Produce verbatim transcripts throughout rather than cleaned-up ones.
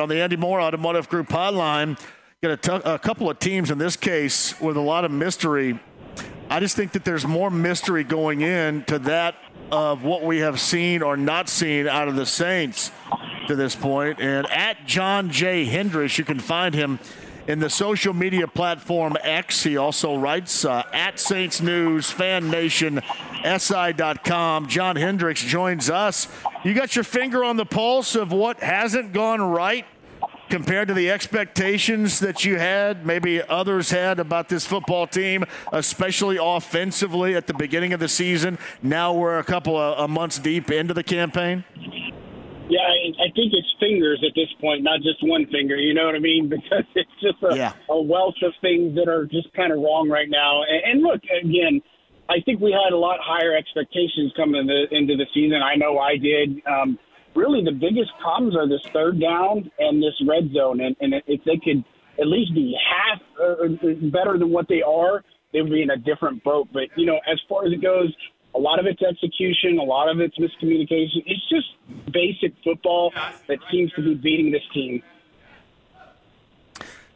On the Andy Moore Automotive Group hotline, got a, t- a couple of teams in this case with a lot of mystery. I just think that there's more mystery going in to that of what we have seen or not seen out of the Saints to this point. And at John J. Hendrix, you can find him in the social media platform X. He also writes uh, at Saints News Fan Nation, S I dot com. John Hendrix joins us. You got your finger on the pulse of what hasn't gone right compared to the expectations that you had, maybe others had, about this football team, especially offensively at the beginning of the season. Now we're a couple of months deep into the campaign. Yeah, I, I think it's fingers at this point, not just one finger, you know what I mean? Because it's just a, yeah. a wealth of things that are just kind of wrong right now. And, and look, again, I think we had a lot higher expectations coming into the, into the season. I know I did. Um, really, the biggest problems are this third down and this red zone. And, and if they could at least be half uh, better than what they are, they would be in a different boat. But, you know, as far as it goes, a lot of it's execution, a lot of it's miscommunication. It's just basic football that seems to be beating this team.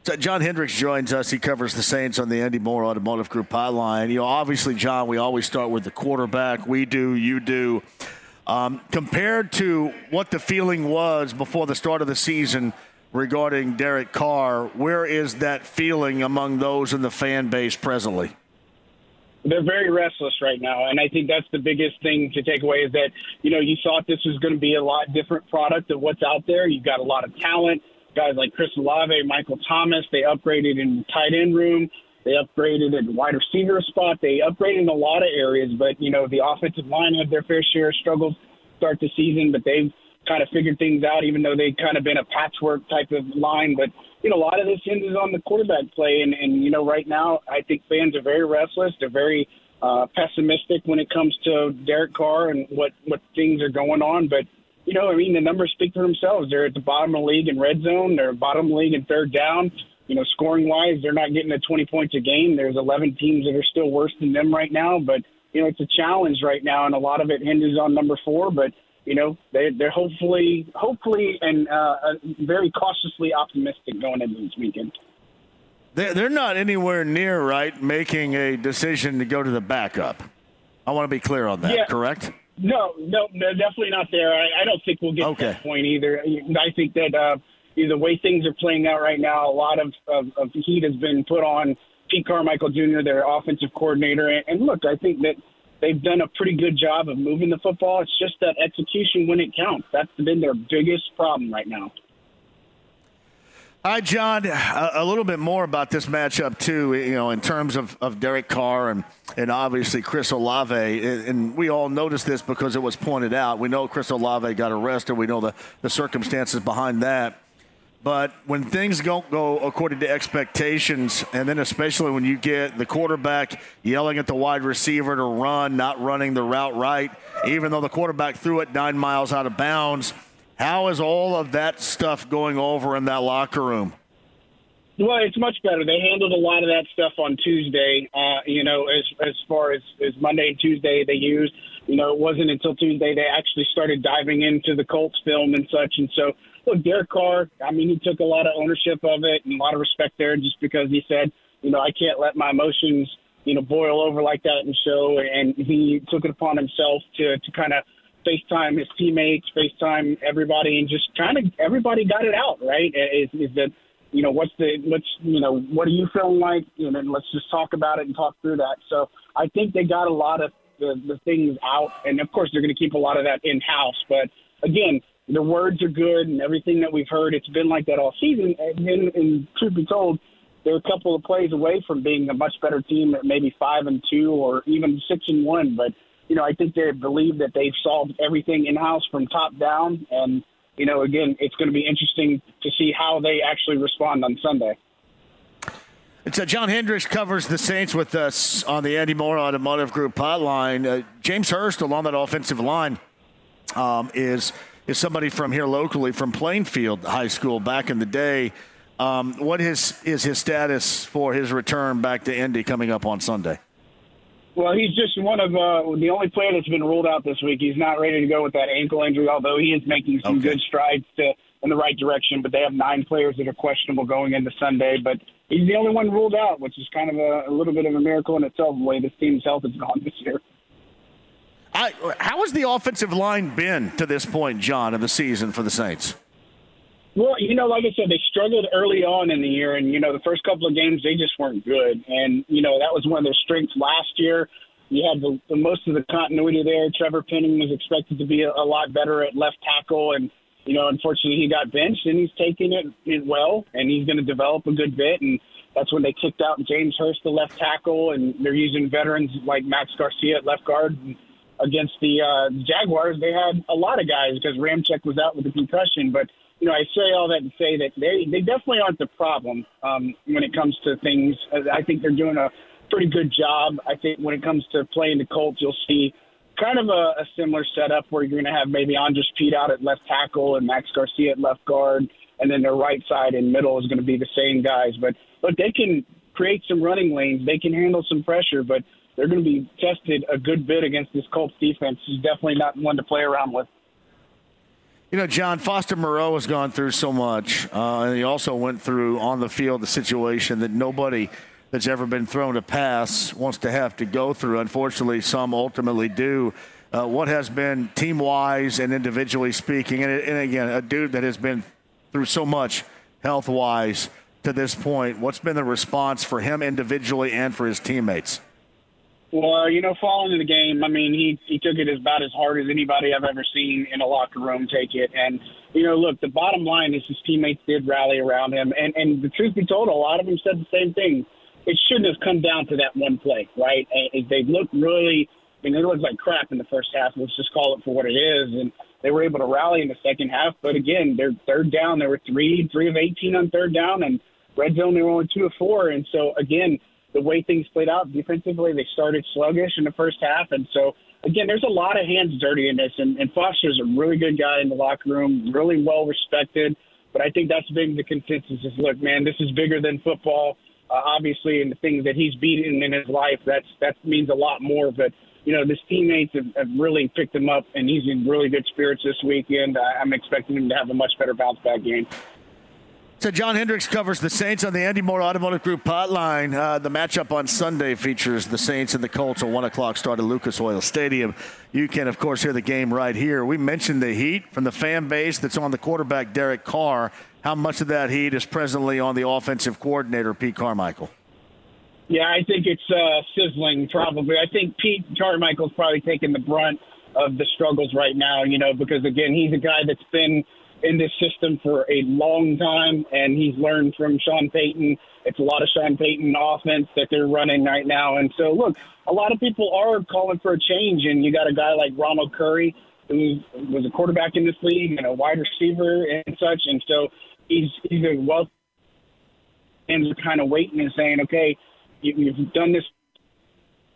So John Hendrix joins us. He covers the Saints on the Andy Moore Automotive Group hotline. You know, obviously, John, we always start with the quarterback. We do, you do. Um, compared to what the feeling was before the start of the season regarding Derek Carr, where is that feeling among those in the fan base presently? They're very restless right now, and I think that's the biggest thing to take away is that, you know, you thought this was going to be a lot different product of what's out there. You've got a lot of talent, guys like Chris Olave, Michael Thomas. They upgraded in the tight end room. They upgraded at wide receiver spot. They upgraded in a lot of areas, but, you know, the offensive line had their fair share of struggles start the season, but they've kind of figured things out, even though they've kind of been a patchwork type of line. But, you know, a lot of this hinges on the quarterback play. And, and you know, right now, I think fans are very restless. They're very uh, pessimistic when it comes to Derek Carr and what, what things are going on. But, you know, I mean, the numbers speak for themselves. They're at the bottom of the league in red zone. They're bottom of the league in third down. You know, scoring-wise, they're not getting to twenty points a game. There's eleven teams that are still worse than them right now. But, you know, it's a challenge right now, and a lot of it hinges on number four. But, you know, they, they're hopefully hopefully, and uh, very cautiously optimistic going into this weekend. They're not anywhere near, right, making a decision to go to the backup. I want to be clear on that, yeah. Correct? No, no, no, definitely not there. I, I don't think we'll get okay. to that point either. I think that uh, the way things are playing out right now, a lot of, of, of heat has been put on Pete Carmichael Junior, their offensive coordinator. And, and look, I think that they've done a pretty good job of moving the football. It's just that execution when it counts. That's been their biggest problem right now. All right, John, a, a little bit more about this matchup, too, you know, in terms of, of Derek Carr and, and obviously Chris Olave. And, and we all noticed this because it was pointed out. We know Chris Olave got arrested. We know the, the circumstances behind that. But when things don't go according to expectations, and then especially when you get the quarterback yelling at the wide receiver to run, not running the route right, even though the quarterback threw it nine miles out of bounds, how is all of that stuff going over in that locker room? Well, it's much better. They handled a lot of that stuff on Tuesday. Uh, you know, as as far as, as Monday and Tuesday they used, you know, it wasn't until Tuesday they actually started diving into the Colts film and such. And so, look, Derek Carr, I mean, he took a lot of ownership of it and a lot of respect there just because he said, you know, I can't let my emotions, you know, boil over like that and show. And he took it upon himself to, to kind of FaceTime his teammates, FaceTime everybody, and just kind of everybody got it out, right? Is, is that, you know, what's the, what's, you know, what are you feeling like? And then let's just talk about it and talk through that. So I think they got a lot of the, the things out. And of course, they're going to keep a lot of that in house. But again, the words are good and everything that we've heard, it's been like that all season. And, and, and truth be told, they're a couple of plays away from being a much better team at maybe five and two or even six and one. But, you know, I think they believe that they've solved everything in house from top down. And, you know, again, it's going to be interesting to see how they actually respond on Sunday. So John Hendrix covers the Saints with us on the Andy Moore Automotive Group hotline. Uh, James Hurst along that offensive line um, is is somebody from here locally, from Plainfield High School back in the day. Um, what is, is his status for his return back to Indy coming up on Sunday? Well, he's just one of uh, the only player that's been ruled out this week. He's not ready to go with that ankle injury, although he is making some okay. good strides to, in the right direction. But they have nine players that are questionable going into Sunday. But he's the only one ruled out, which is kind of a, a little bit of a miracle in itself, the way this team's health has gone this year. I, how has the offensive line been to this point, John, of the season for the Saints? Well, you know, like I said, they struggled early on in the year. And, you know, the first couple of games, they just weren't good. And, you know, that was one of their strengths last year. You had the, the most of the continuity there. Trevor Penning was expected to be a, a lot better at left tackle. And, you know, unfortunately, he got benched, and he's taking it, it well. And he's going to develop a good bit. And that's when they kicked out James Hurst, the left tackle. And they're using veterans like Max Garcia at left guard. And against the uh, Jaguars, they had a lot of guys because Ramczyk was out with a concussion. But, you know, I say all that to say that they, they definitely aren't the problem um, when it comes to things. I think they're doing a pretty good job. I think when it comes to playing the Colts, you'll see kind of a, a similar setup where you're going to have maybe Andres Pete out at left tackle and Max Garcia at left guard, and then their right side and middle is going to be the same guys. But, look, they can create some running lanes. They can handle some pressure, but they're going to be tested a good bit against this Colts defense. It's definitely not one to play around with. You know, John, Foster Moreau has gone through so much, uh, and he also went through on the field the situation that nobody that's ever been thrown a pass wants to have to go through. Unfortunately, some ultimately do. Uh, what has been team-wise and individually speaking, and, and again, a dude that has been through so much health-wise to this point, what's been the response for him individually and for his teammates? Well, you know, following the game, I mean, he, he took it about as hard as anybody I've ever seen in a locker room take it. And, you know, look, the bottom line is his teammates did rally around him. And, and the truth be told, a lot of them said the same thing. It shouldn't have come down to that one play, right? And they looked really – I mean, they looked like crap in the first half. Let's just call it for what it is. And they were able to rally in the second half. But, again, they're third down. They were three, three of eighteen on third down. And red zone, they were only two of four. And so, again – the way things played out defensively, they started sluggish in the first half. And so, again, there's a lot of hands dirty in this. And, and Foster's a really good guy in the locker room, really well respected. But I think that's been the consensus is, look, man, this is bigger than football, uh, obviously, and the things that he's beaten in his life, that's that means a lot more. But, you know, his teammates have, have really picked him up, and he's in really good spirits this weekend. I, I'm expecting him to have a much better bounce-back game. So John Hendrix covers the Saints on the Andy Moore Automotive Group hotline. Uh, the matchup on Sunday features the Saints and the Colts at one o'clock start at Lucas Oil Stadium. You can, of course, hear the game right here. We mentioned the heat from the fan base that's on the quarterback, Derek Carr. How much of that heat is presently on the offensive coordinator, Pete Carmichael? Yeah, I think it's uh, sizzling probably. I think Pete Carmichael's probably taking the brunt of the struggles right now, you know, because, again, he's a guy that's been – in this system for a long time, and he's learned from Sean Payton. It's a lot of Sean Payton offense that they're running right now. And so, look, a lot of people are calling for a change, and you got a guy like Ronald Curry, who was a quarterback in this league and a wide receiver and such, and so he's, he's a well and kind of waiting and saying, okay, you, you've done this.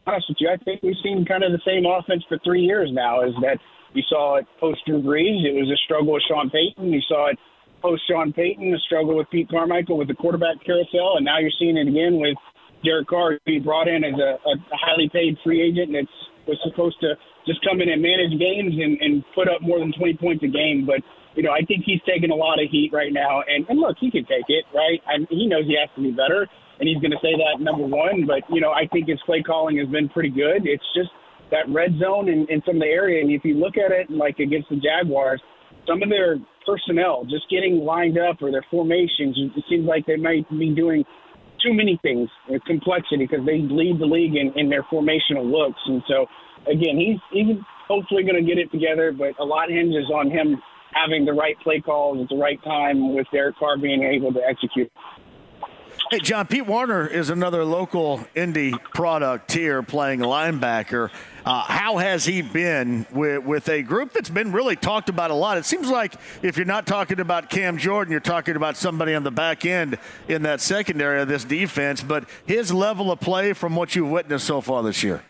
Honest with you, I think we've seen kind of the same offense for three years now is that you saw it post-Drew Brees. It was a struggle with Sean Payton. You saw it post-Sean Payton, a struggle with Pete Carmichael with the quarterback carousel, and now you're seeing it again with Derek Carr, who he brought in as a, a highly paid free agent that was supposed to just come in and manage games and, and put up more than twenty points a game. But, you know, I think he's taking a lot of heat right now. And, and look, he can take it, right? I mean, he knows he has to be better, and he's going to say that, number one. But, you know, I think his play calling has been pretty good. It's just that red zone and, and some of the area. And if you look at it, like against the Jaguars, some of their personnel just getting lined up or their formations, it seems like they might be doing too many things with complexity because they lead the league in, in their formational looks. And so, again, he's, he's hopefully going to get it together, but a lot hinges on him having the right play calls at the right time with Derek Carr being able to execute. Hey, John, Pete Warner is another local Indy product here playing linebacker. Uh, how has he been with, with a group that's been really talked about a lot? It seems like if you're not talking about Cam Jordan, you're talking about somebody on the back end in that secondary of this defense. But his level of play from what you've witnessed so far this year?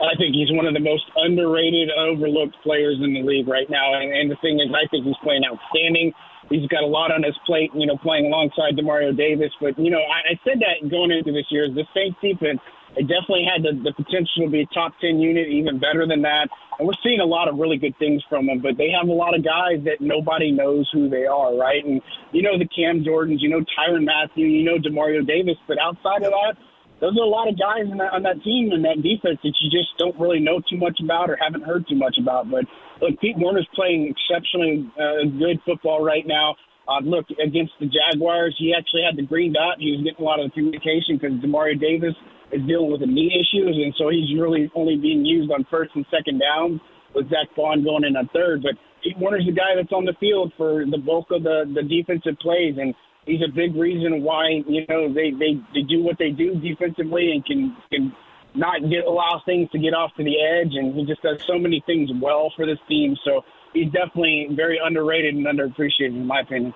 I think he's one of the most underrated, overlooked players in the league right now. And, and the thing is, I think he's playing outstanding. He's got a lot on his plate, you know, playing alongside DeMario Davis. But, you know, I, I said that going into this year, the Saints defense, it definitely had the, the potential to be a top ten unit, even better than that. And we're seeing a lot of really good things from them, but they have a lot of guys that nobody knows who they are, right? And you know the Cam Jordans, you know Tyrann Mathieu, you know DeMario Davis, but outside of that, those are a lot of guys on that, on that team and that defense that you just don't really know too much about or haven't heard too much about. But look, Pete Warner's playing exceptionally uh, good football right now. Uh, look, against the Jaguars, he actually had the green dot. He was getting a lot of the communication because DeMario Davis is dealing with the knee issues, and so he's really only being used on first and second downs with Zach Bond going in on third. But Pete Warner's the guy that's on the field for the bulk of the, the defensive plays, and he's a big reason why, you know, they, they, they do what they do defensively and can, can not get allow things to get off to the edge, and he just does so many things well for this team. So he's definitely very underrated and underappreciated, in my opinion.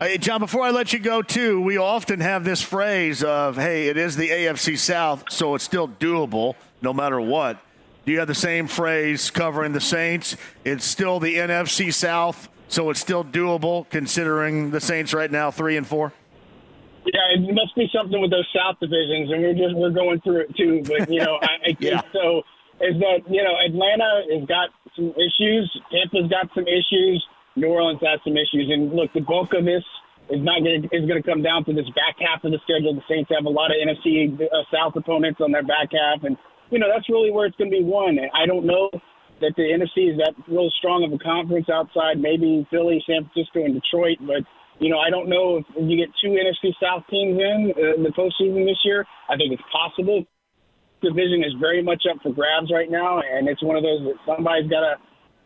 Hey, John, before I let you go, too, we often have this phrase of, hey, it is the A F C South, so it's still doable no matter what. Do you have the same phrase covering the Saints? It's still the N F C South, so it's still doable considering the Saints right now three and four? Yeah, it must be something with those South divisions, and we're just we're going through it, too. But, you know, I, I yeah. think so is that, you know, Atlanta has got some issues. Tampa's got some issues. New Orleans has some issues, and look, the bulk of this is not going is going to come down to this back half of the schedule. The Saints have a lot of N F C uh, South opponents on their back half, and you know that's really where it's going to be won. And I don't know that the N F C is that real strong of a conference outside maybe Philly, San Francisco, and Detroit, but you know I don't know if you get two N F C South teams in uh, in the postseason this year. I think it's possible. Division is very much up for grabs right now, and it's one of those that somebody's got to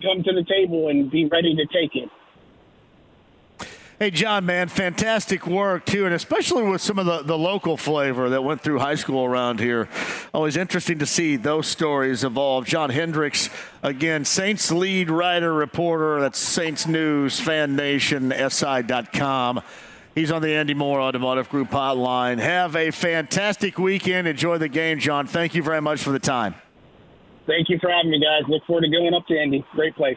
come to the table and be ready to take it. Hey, John, man, fantastic work, too, and especially with some of the, the local flavor that went through high school around here. Always interesting to see those stories evolve. John Hendrix, again, Saints lead writer, reporter. That's Saints News Fan Nation, S I dot com. He's on the Andy Moore Automotive Group hotline. Have a fantastic weekend. Enjoy the game, John. Thank you very much for the time. Thank you for having me, guys. Look forward to going up to Indy. Great place.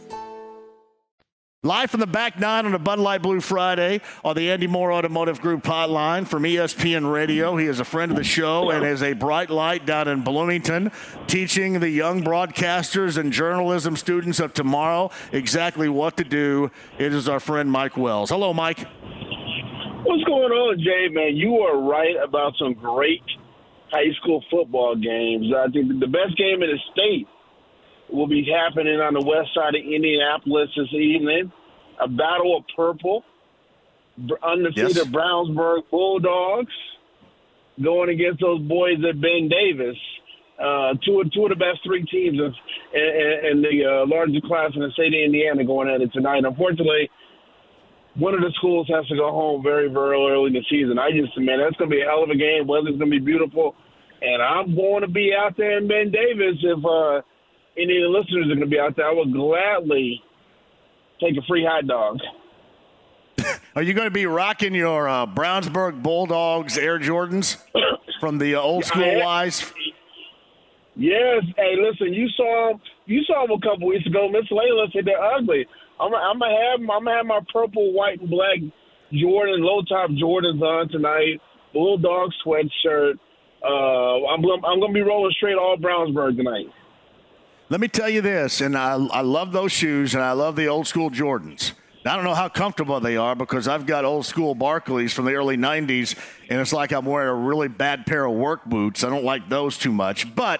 Live from the back nine on a Bud Light Blue Friday on the Andy Moore Automotive Group hotline from E S P N Radio. He is a friend of the show and is a bright light down in Bloomington, teaching the young broadcasters and journalism students of tomorrow exactly what to do. It is our friend Mike Wells. Hello, Mike. What's going on, Jay, man? You are right about some great high school football games. I think the best game in the state will be happening on the west side of Indianapolis this evening. A battle of purple. Undefeated yes. Brownsburg Bulldogs going against those boys at Ben Davis. Uh, two, two of the best three teams in, in, in the uh, largest class in the state of Indiana going at it tonight. Unfortunately, one of the schools has to go home very, very early in the season. I just, man, that's going to be a hell of a game. Weather's going to be beautiful. And I'm going to be out there in Ben Davis if uh, – any of the listeners are going to be out there. I will gladly take a free hot dog. Are you going to be rocking your uh, Brownsburg Bulldogs Air Jordans from the uh, old school wise? Yes. Hey, listen, you saw you saw them a couple weeks ago. Miss Layla said they're ugly. I'm, I'm gonna have I'm gonna have my purple, white, and black Jordan low top Jordans on tonight. Bulldog sweatshirt. Uh, I'm I'm going to be rolling straight all Brownsburg tonight. Let me tell you this, and I, I love those shoes, and I love the old school Jordans. I don't know how comfortable they are because I've got old school Barkleys from the early nineties, and it's like I'm wearing a really bad pair of work boots. I don't like those too much, but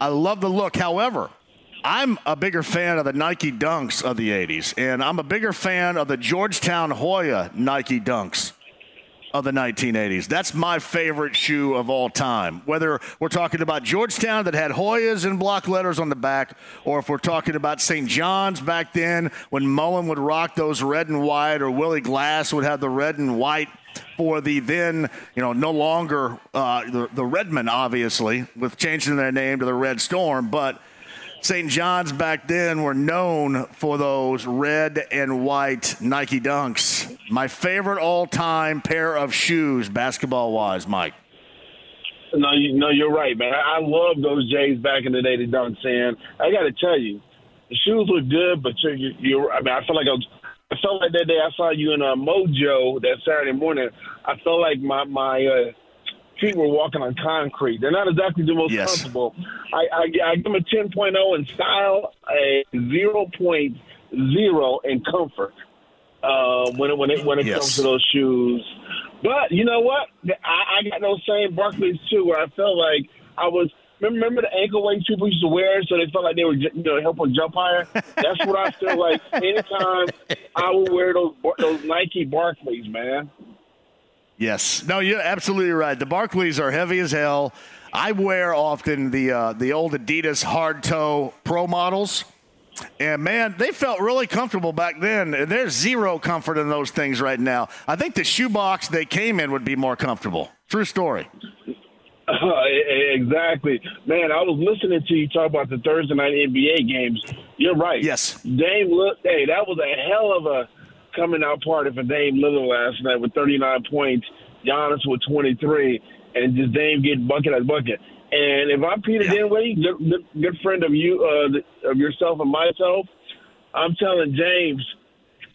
I love the look. However, I'm a bigger fan of the Nike Dunks of the eighties, and I'm a bigger fan of the Georgetown Hoya Nike Dunks of the nineteen eighties. That's my favorite shoe of all time. Whether we're talking about Georgetown that had Hoyas and block letters on the back, or if we're talking about Saint John's back then when Mullen would rock those red and white, or Willie Glass would have the red and white for the then, you know, no longer uh, the, the Redmen, obviously, with changing their name to the Red Storm. But Saint John's back then were known for those red and white Nike Dunks. My favorite all-time pair of shoes, basketball-wise, Mike. No, you, no, you're right, man. I love those J's back in the day, the Dunks, and I got to tell you, the shoes look good, but you're, you're, I mean, I feel like I was – I felt like that day I saw you in uh, Mojo that Saturday morning. I felt like my my uh, feet were walking on concrete. They're not exactly the most yes. comfortable. I, I, I give them a ten point oh in style, a zero point zero in comfort uh, when it, when it, when it yes. comes to those shoes. But you know what? I, I got those same Barkleys too, where I felt like I was. Remember the ankle weights people used to wear so they felt like they were, you know, helping jump higher? That's what I feel like anytime I would wear those those Nike Barkleys, man. Yes. No, you're absolutely right. The Barkleys are heavy as hell. I wear often the uh, the old Adidas hard-toe pro models. And, man, they felt really comfortable back then. And there's zero comfort in those things right now. I think the shoebox they came in would be more comfortable. True story. Uh, exactly. Man, I was listening to you talk about the Thursday night N B A games. You're right. Yes. Dame, hey, that was a hell of a coming-out party for Dame Lillard last night with thirty-nine points, Giannis with twenty-three, and just Dame getting bucket at bucket. And if I'm Peter yeah. Dinwiddie, good, good friend of you, uh, of yourself and myself, I'm telling James,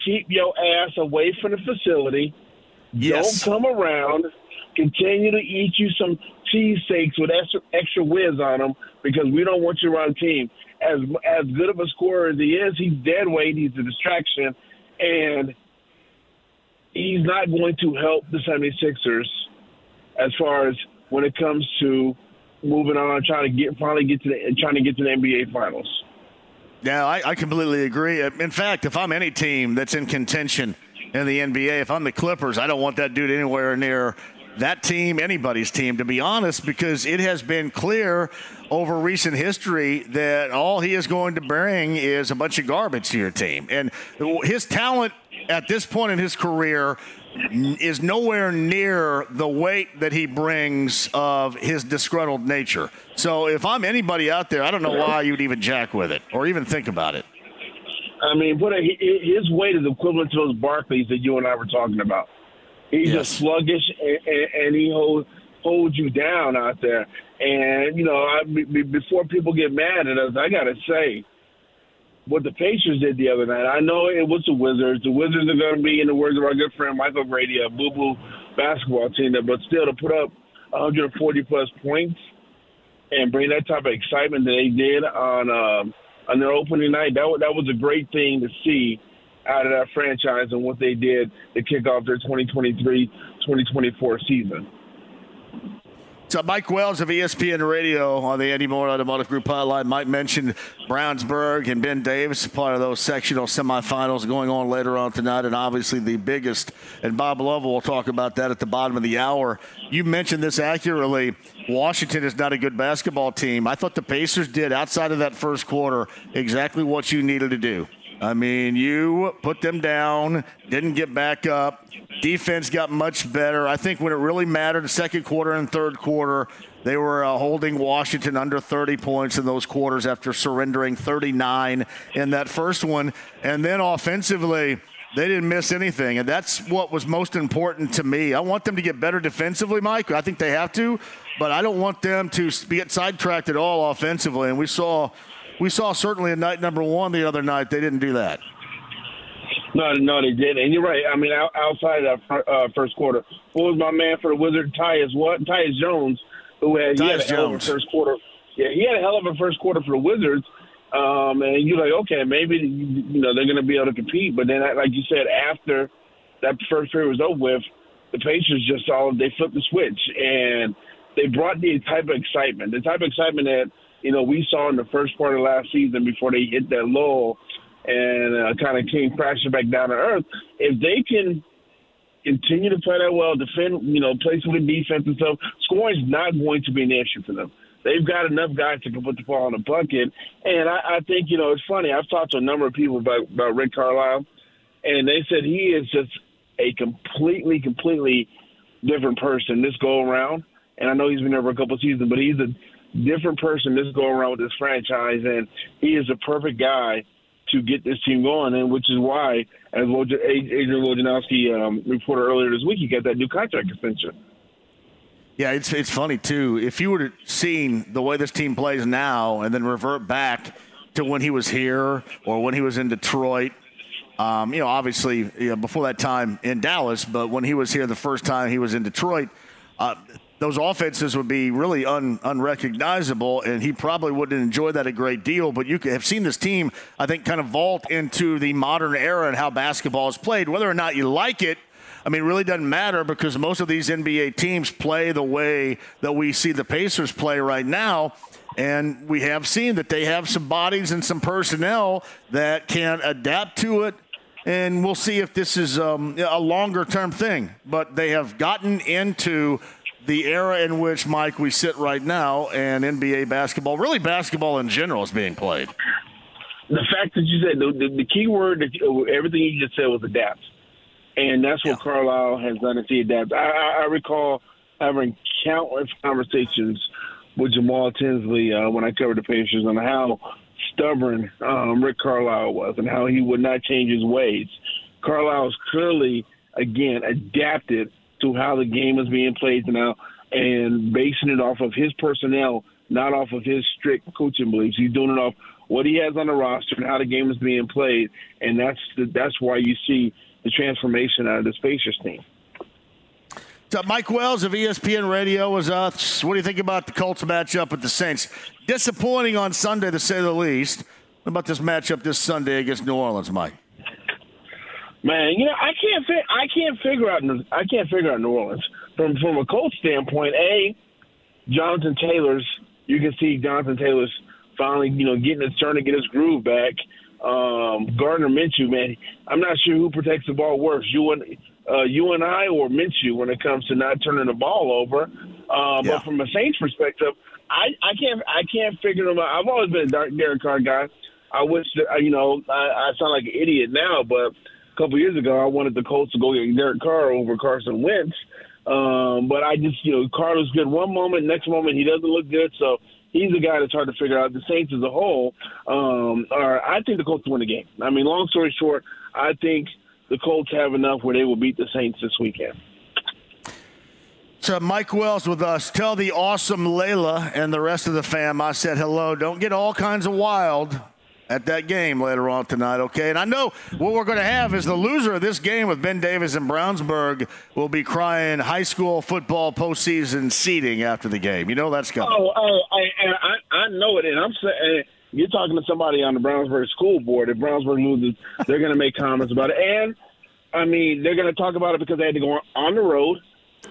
keep your ass away from the facility. Yes. Don't come around. Continue to eat you some cheesesteaks with extra, extra whiz on them because we don't want you around the team. As as good of a scorer as he is, he's dead weight. He's a distraction. And he's not going to help the seventy-sixers as far as when it comes to moving on, trying to get finally get to the, trying to get to the N B A Finals. Yeah, I, I completely agree. In fact, if I'm any team that's in contention in the N B A, if I'm the Clippers, I don't want that dude anywhere near – that team, anybody's team, to be honest, because it has been clear over recent history that all he is going to bring is a bunch of garbage to your team. And his talent at this point in his career is nowhere near the weight that he brings of his disgruntled nature. So if I'm anybody out there, I don't know why you'd even jack with it or even think about it. I mean, what a, his weight is equivalent to those Barkleys that you and I were talking about. He's yes. just sluggish, and, and, and he holds holds you down out there. And, you know, I, b- before people get mad at us, I got to say what the Pacers did the other night. I know it was the Wizards. The Wizards are going to be, in the words of our good friend Michael Grady, a boo-boo basketball team, but still to put up one forty-plus points and bring that type of excitement that they did on um, on their opening night, that, w- that was a great thing to see out of that franchise and what they did to kick off their twenty twenty-three twenty twenty-four season. So Mike Wells of E S P N Radio on the Andy Moore Automotive Group hotline. Mike mentioned Brownsburg and Ben Davis, part of those sectional semifinals going on later on tonight, and obviously the biggest. And Bob Lovell will talk about that at the bottom of the hour. You mentioned this accurately. Washington is not a good basketball team. I thought the Pacers did, outside of that first quarter, exactly what you needed to do. I mean, you put them down, didn't get back up. Defense got much better. I think when it really mattered, second quarter and third quarter, they were uh, holding Washington under thirty points in those quarters after surrendering thirty-nine in that first one. And then offensively, they didn't miss anything, and that's what was most important to me. I want them to get better defensively, Mike. I think they have to, but I don't want them to get sidetracked at all offensively, and we saw – We saw certainly in night number one the other night, they didn't do that. No, no, they didn't. And you're right. I mean, outside of that uh, first quarter, what was my man for the Wizard, Tyus what? Tyus Jones, who had, Tyus had a Jones. hell of a first quarter. Yeah, he had a hell of a first quarter for the Wizards. Um, and you're like, okay, maybe you know they're going to be able to compete. But then, like you said, after that first period was over with, the Pacers just saw they flipped the switch. And they brought the type of excitement, the type of excitement that, you know, we saw in the first part of last season before they hit that lull and uh, kind of came crashing back down to earth. If they can continue to play that well, defend, you know, play some good defense and stuff, scoring's not going to be an issue for them. They've got enough guys to put the ball in the bucket. And I, I think, you know, it's funny. I've talked to a number of people about, about Rick Carlisle, and they said he is just a completely, completely different person this go-around. And I know he's been there for a couple of seasons, but he's a different person this go-around with this franchise, and he is the perfect guy to get this team going, and which is why, as Adrian Wojnarowski um, reported earlier this week, he got that new contract extension. Yeah, it's it's funny, too. If you were to see the way this team plays now and then revert back to when he was here or when he was in Detroit, um, you know, obviously you know, before that time in Dallas, but when he was here the first time he was in Detroit, uh, those offenses would be really un, unrecognizable, and he probably wouldn't enjoy that a great deal. But you could have seen this team, I think, kind of vault into the modern era and how basketball is played, whether or not you like it. I mean, it really doesn't matter because most of these N B A teams play the way that we see the Pacers play right now. And we have seen that they have some bodies and some personnel that can adapt to it. And we'll see if this is um, a longer-term thing. But they have gotten into the era in which, Mike, we sit right now, and N B A basketball, really basketball in general, is being played. The fact that you said, the, the, the key word, everything you just said was adapt. And that's what yeah. Carlisle has done, is he adapts. I, I, I recall having countless conversations with Jamal Tinsley uh, when I covered the Pacers on how stubborn um, Rick Carlisle was and how he would not change his ways. Carlisle's clearly, again, adapted to how the game is being played now and basing it off of his personnel, not off of his strict coaching beliefs. He's doing it off what he has on the roster and how the game is being played, and that's the, that's why you see the transformation out of this Pacers team. So Mike Wells of E S P N Radio was us. What do you think about the Colts matchup with the Saints? Disappointing on Sunday, to say the least. What about this matchup this Sunday against New Orleans, Mike? Man, you know, I can't fi- I can't figure out I can't figure out New Orleans from from a Colts standpoint. A, Jonathan Taylor's you can see Jonathan Taylor's finally you know getting his turn to get his groove back. Um, Gardner Minshew, man, I'm not sure who protects the ball worse, you and uh, you and I or Minshew when it comes to not turning the ball over. Uh, yeah. But from a Saints perspective, I, I can't I can't figure them out. I've always been a Derek Carr guy. I wish that, you know I, I sound like an idiot now, but a couple years ago, I wanted the Colts to go get Derek Carr over Carson Wentz. Um, but I just, you know, Carr looks good one moment, next moment he doesn't look good. So he's a guy that's hard to figure out. The Saints as a whole, um, are, I think the Colts win the game. I mean, long story short, I think the Colts have enough where they will beat the Saints this weekend. So Mike Wells with us. Tell the awesome Layla and the rest of the fam I said hello. Don't get all kinds of wild at that game later on tonight, okay? And I know what we're going to have is the loser of this game with Ben Davis and Brownsburg will be crying high school football postseason seeding after the game. You know that's coming. Oh, oh I, I, I know it. And I'm saying you're talking to somebody on the Brownsburg school board. If Brownsburg loses, they're going to make comments about it. And, I mean, they're going to talk about it because they had to go on the road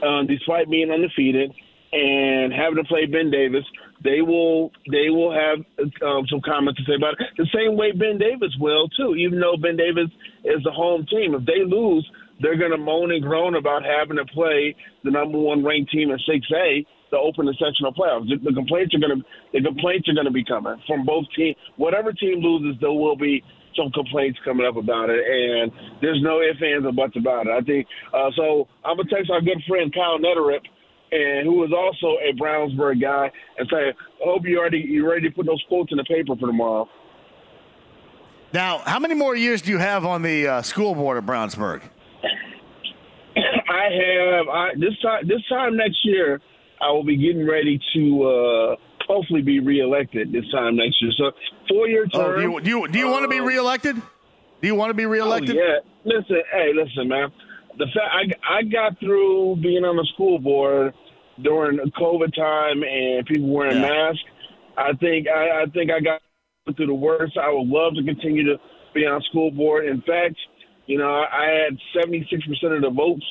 um, despite being undefeated and having to play Ben Davis. They will they will have um, some comments to say about it. The same way Ben Davis will, too, even though Ben Davis is the home team. If they lose, they're going to moan and groan about having to play the number one ranked team in six A to open the sectional playoffs. The complaints are going to the complaints are going to be coming from both teams. Whatever team loses, there will be some complaints coming up about it, and there's no ifs, ands, or buts about it. I think uh, so. I'm going to text our good friend Kyle Neddenriep, and who is also a Brownsburg guy, and say, I hope you already you ready to put those quotes in the paper for tomorrow. Now, how many more years do you have on the uh, school board at Brownsburg? I have I, this time. This time next year, I will be getting ready to uh, hopefully be reelected. This time next year, so four-year term. Oh, do you do you, do you um, want to be reelected? Do you want to be reelected? Oh, yeah. Listen, hey, listen, man. The fact I, I got through being on the school board during COVID time and people wearing yeah. masks. I think I, I think I got through the worst. I would love to continue to be on school board. In fact, you know, I had seventy-six percent of the votes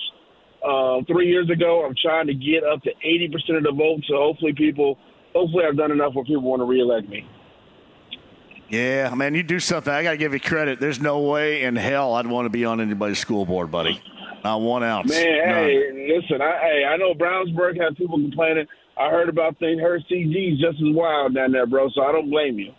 uh, three years ago. I'm trying to get up to eighty percent of the votes. So hopefully people, hopefully I've done enough where people want to reelect me. Yeah, man, you do something. I got to give you credit. There's no way in hell I'd want to be on anybody's school board, buddy. Not one ounce. Man, None. hey, listen, I, hey, I know Brownsburg had people complaining. I heard about things. Her C G's just as wild down there, bro, so I don't blame you.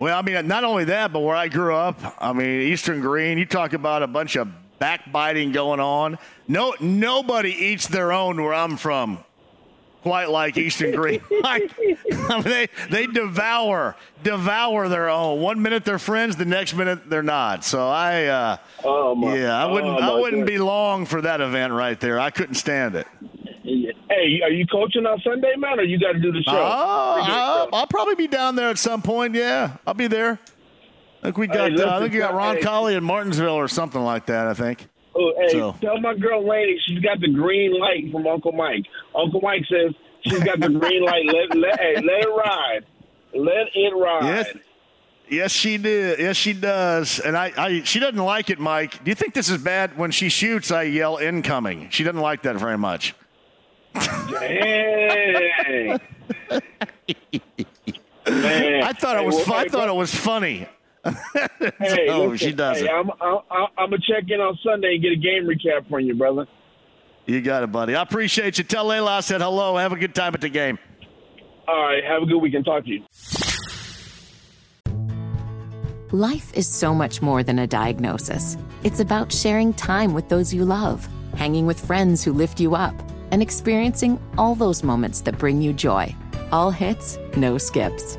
Well, I mean, not only that, but where I grew up, I mean, Eastern Green, you talk about a bunch of backbiting going on. No, nobody eats their own where I'm from, quite like Eastern Green. Like, I mean, they they devour devour their own. One minute they're friends, the next minute they're not. So I, uh, oh my, yeah, I wouldn't oh I wouldn't God. be long for that event right there. I couldn't stand it. Hey, are you coaching on Sunday, man, or you got to do the show? Oh, I'll, I'll probably be down there at some point. Yeah, I'll be there. Look, we got. Hey, listen, uh, I think you got Ron hey. Colley in Martinsville or something like that, I think. Oh, hey, so. Tell my girl Lady she's got the green light from Uncle Mike. Uncle Mike says she's got the green light. Let let, hey, let it ride. Let it ride. Yes, yes, she did. Yes, she does. And I, I, she doesn't like it, Mike. Do you think this is bad? When she shoots, I yell incoming. She doesn't like that very much. Dang. Man. I thought hey, it was. Well, I hey, thought well, it was funny. hey, oh, listen, she doesn't. Hey, I'm, I'm, I'm going to check in on Sunday and get a game recap from you, brother. You got it, buddy. I appreciate you. Tell Layla I said hello. Have a good time at the game. All right. Have a good weekend. Talk to you. Life is so much more than a diagnosis. It's about sharing time with those you love, hanging with friends who lift you up, and experiencing all those moments that bring you joy. All hits, no skips.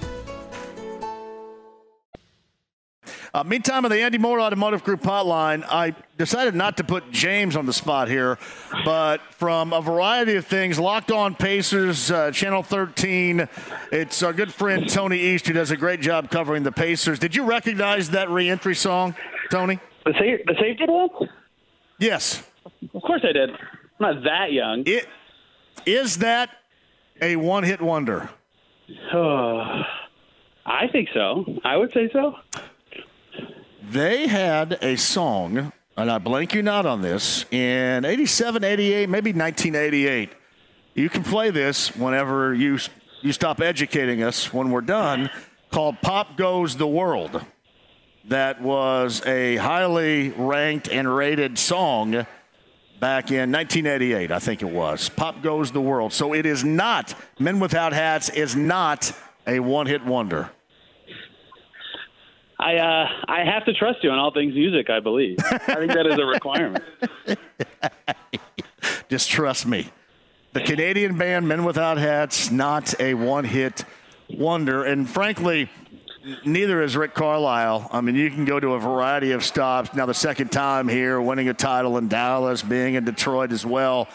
Uh, meantime, on the Andy Moore Automotive Group hotline, I decided not to put James on the spot here, but from a variety of things, Locked On Pacers, uh, Channel thirteen, it's our good friend Tony East, who does a great job covering the Pacers. Did you recognize that reentry song, Tony? The, sa- the safety one? Yes. Of course I did. I'm not that young. It, is that a one-hit wonder? Oh, I think so. I would say so. They had a song, and I blank you not on this, in eighty-seven, eighty-eight, maybe nineteen eighty-eight. You can play this whenever you you stop educating us when we're done, called Pop Goes the World. That was a highly ranked and rated song back in nineteen eighty-eight, I think it was. Pop Goes the World. So it is not, Men Without Hats is not a one-hit wonder. I uh, I have to trust you on all things music, I believe. I think that is a requirement. Just trust me. The Canadian band Men Without Hats, not a one-hit wonder. And frankly, neither is Rick Carlisle. I mean, you can go to a variety of stops. Now the second time here, winning a title in Dallas, being in Detroit as well.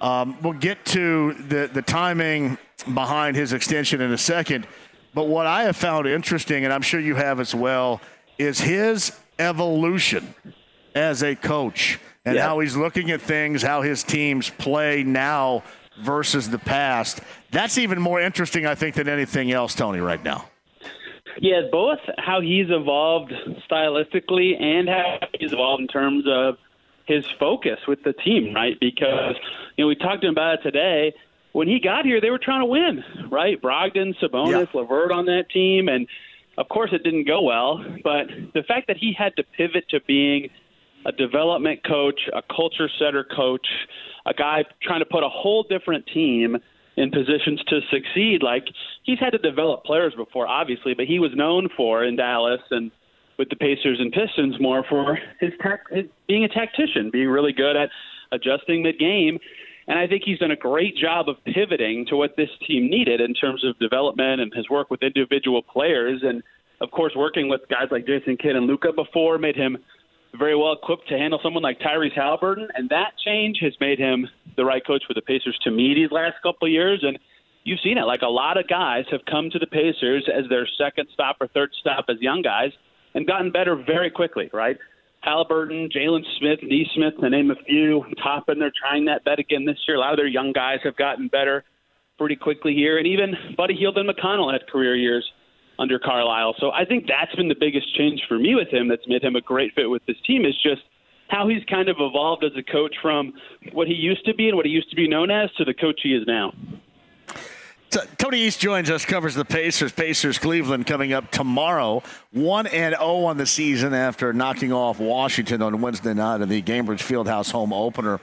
Um, we'll get to the, the timing behind his extension in a second. But what I have found interesting, and I'm sure you have as well, is his evolution as a coach and yeah. how he's looking at things, how his teams play now versus the past. That's even more interesting, I think, than anything else, Tony, right now. Yeah, both how he's evolved stylistically and how he's evolved in terms of his focus with the team, right? Because, you know, we talked to him about it today. When he got here, they were trying to win, right? Brogdon, Sabonis, yeah. LeVert on that team. And, of course, it didn't go well. But the fact that he had to pivot to being a development coach, a culture setter coach, a guy trying to put a whole different team in positions to succeed. Like, he's had to develop players before, obviously, but he was known for in Dallas and with the Pacers and Pistons more for his, tact- his being a tactician, being really good at adjusting mid-game. And I think he's done a great job of pivoting to what this team needed in terms of development and his work with individual players. And, of course, working with guys like Jason Kidd and Luka before made him very well equipped to handle someone like Tyrese Haliburton. And that change has made him the right coach for the Pacers to me these last couple of years. And you've seen it. Like, a lot of guys have come to the Pacers as their second stop or third stop as young guys and gotten better very quickly, right? Haliburton, Jalen Smith, Nesmith, to name a few. Toppin, they're trying that bet again this year. A lot of their young guys have gotten better pretty quickly here. And even Buddy Hield and McConnell had career years under Carlisle. So I think that's been the biggest change for me with him that's made him a great fit with this team is just how he's kind of evolved as a coach from what he used to be and what he used to be known as to the coach he is now. T- Tony East joins us, covers the Pacers. Pacers Cleveland coming up tomorrow, one and oh on the season after knocking off Washington on Wednesday night in the Gainbridge Fieldhouse home opener.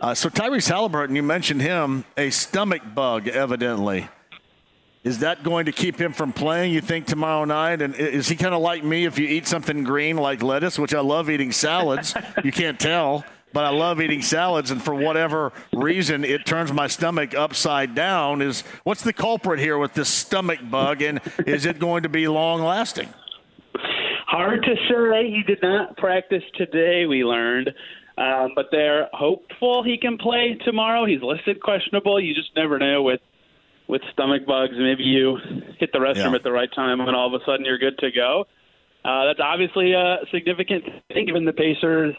Uh, so Tyrese Halliburton, you mentioned him, a stomach bug evidently. Is that going to keep him from playing, you think, tomorrow night? And is he kind of like me if you eat something green like lettuce, which I love eating salads. You can't tell, but I love eating salads. And for whatever reason, it turns my stomach upside down. Is what's the culprit here with this stomach bug, and is it going to be long-lasting? Hard to say. He did not practice today, we learned. Um, but they're hopeful he can play tomorrow. He's listed questionable. You just never know with with stomach bugs. Maybe you hit the restroom yeah. at the right time and all of a sudden you're good to go. Uh, that's obviously a significant thing given the Pacers'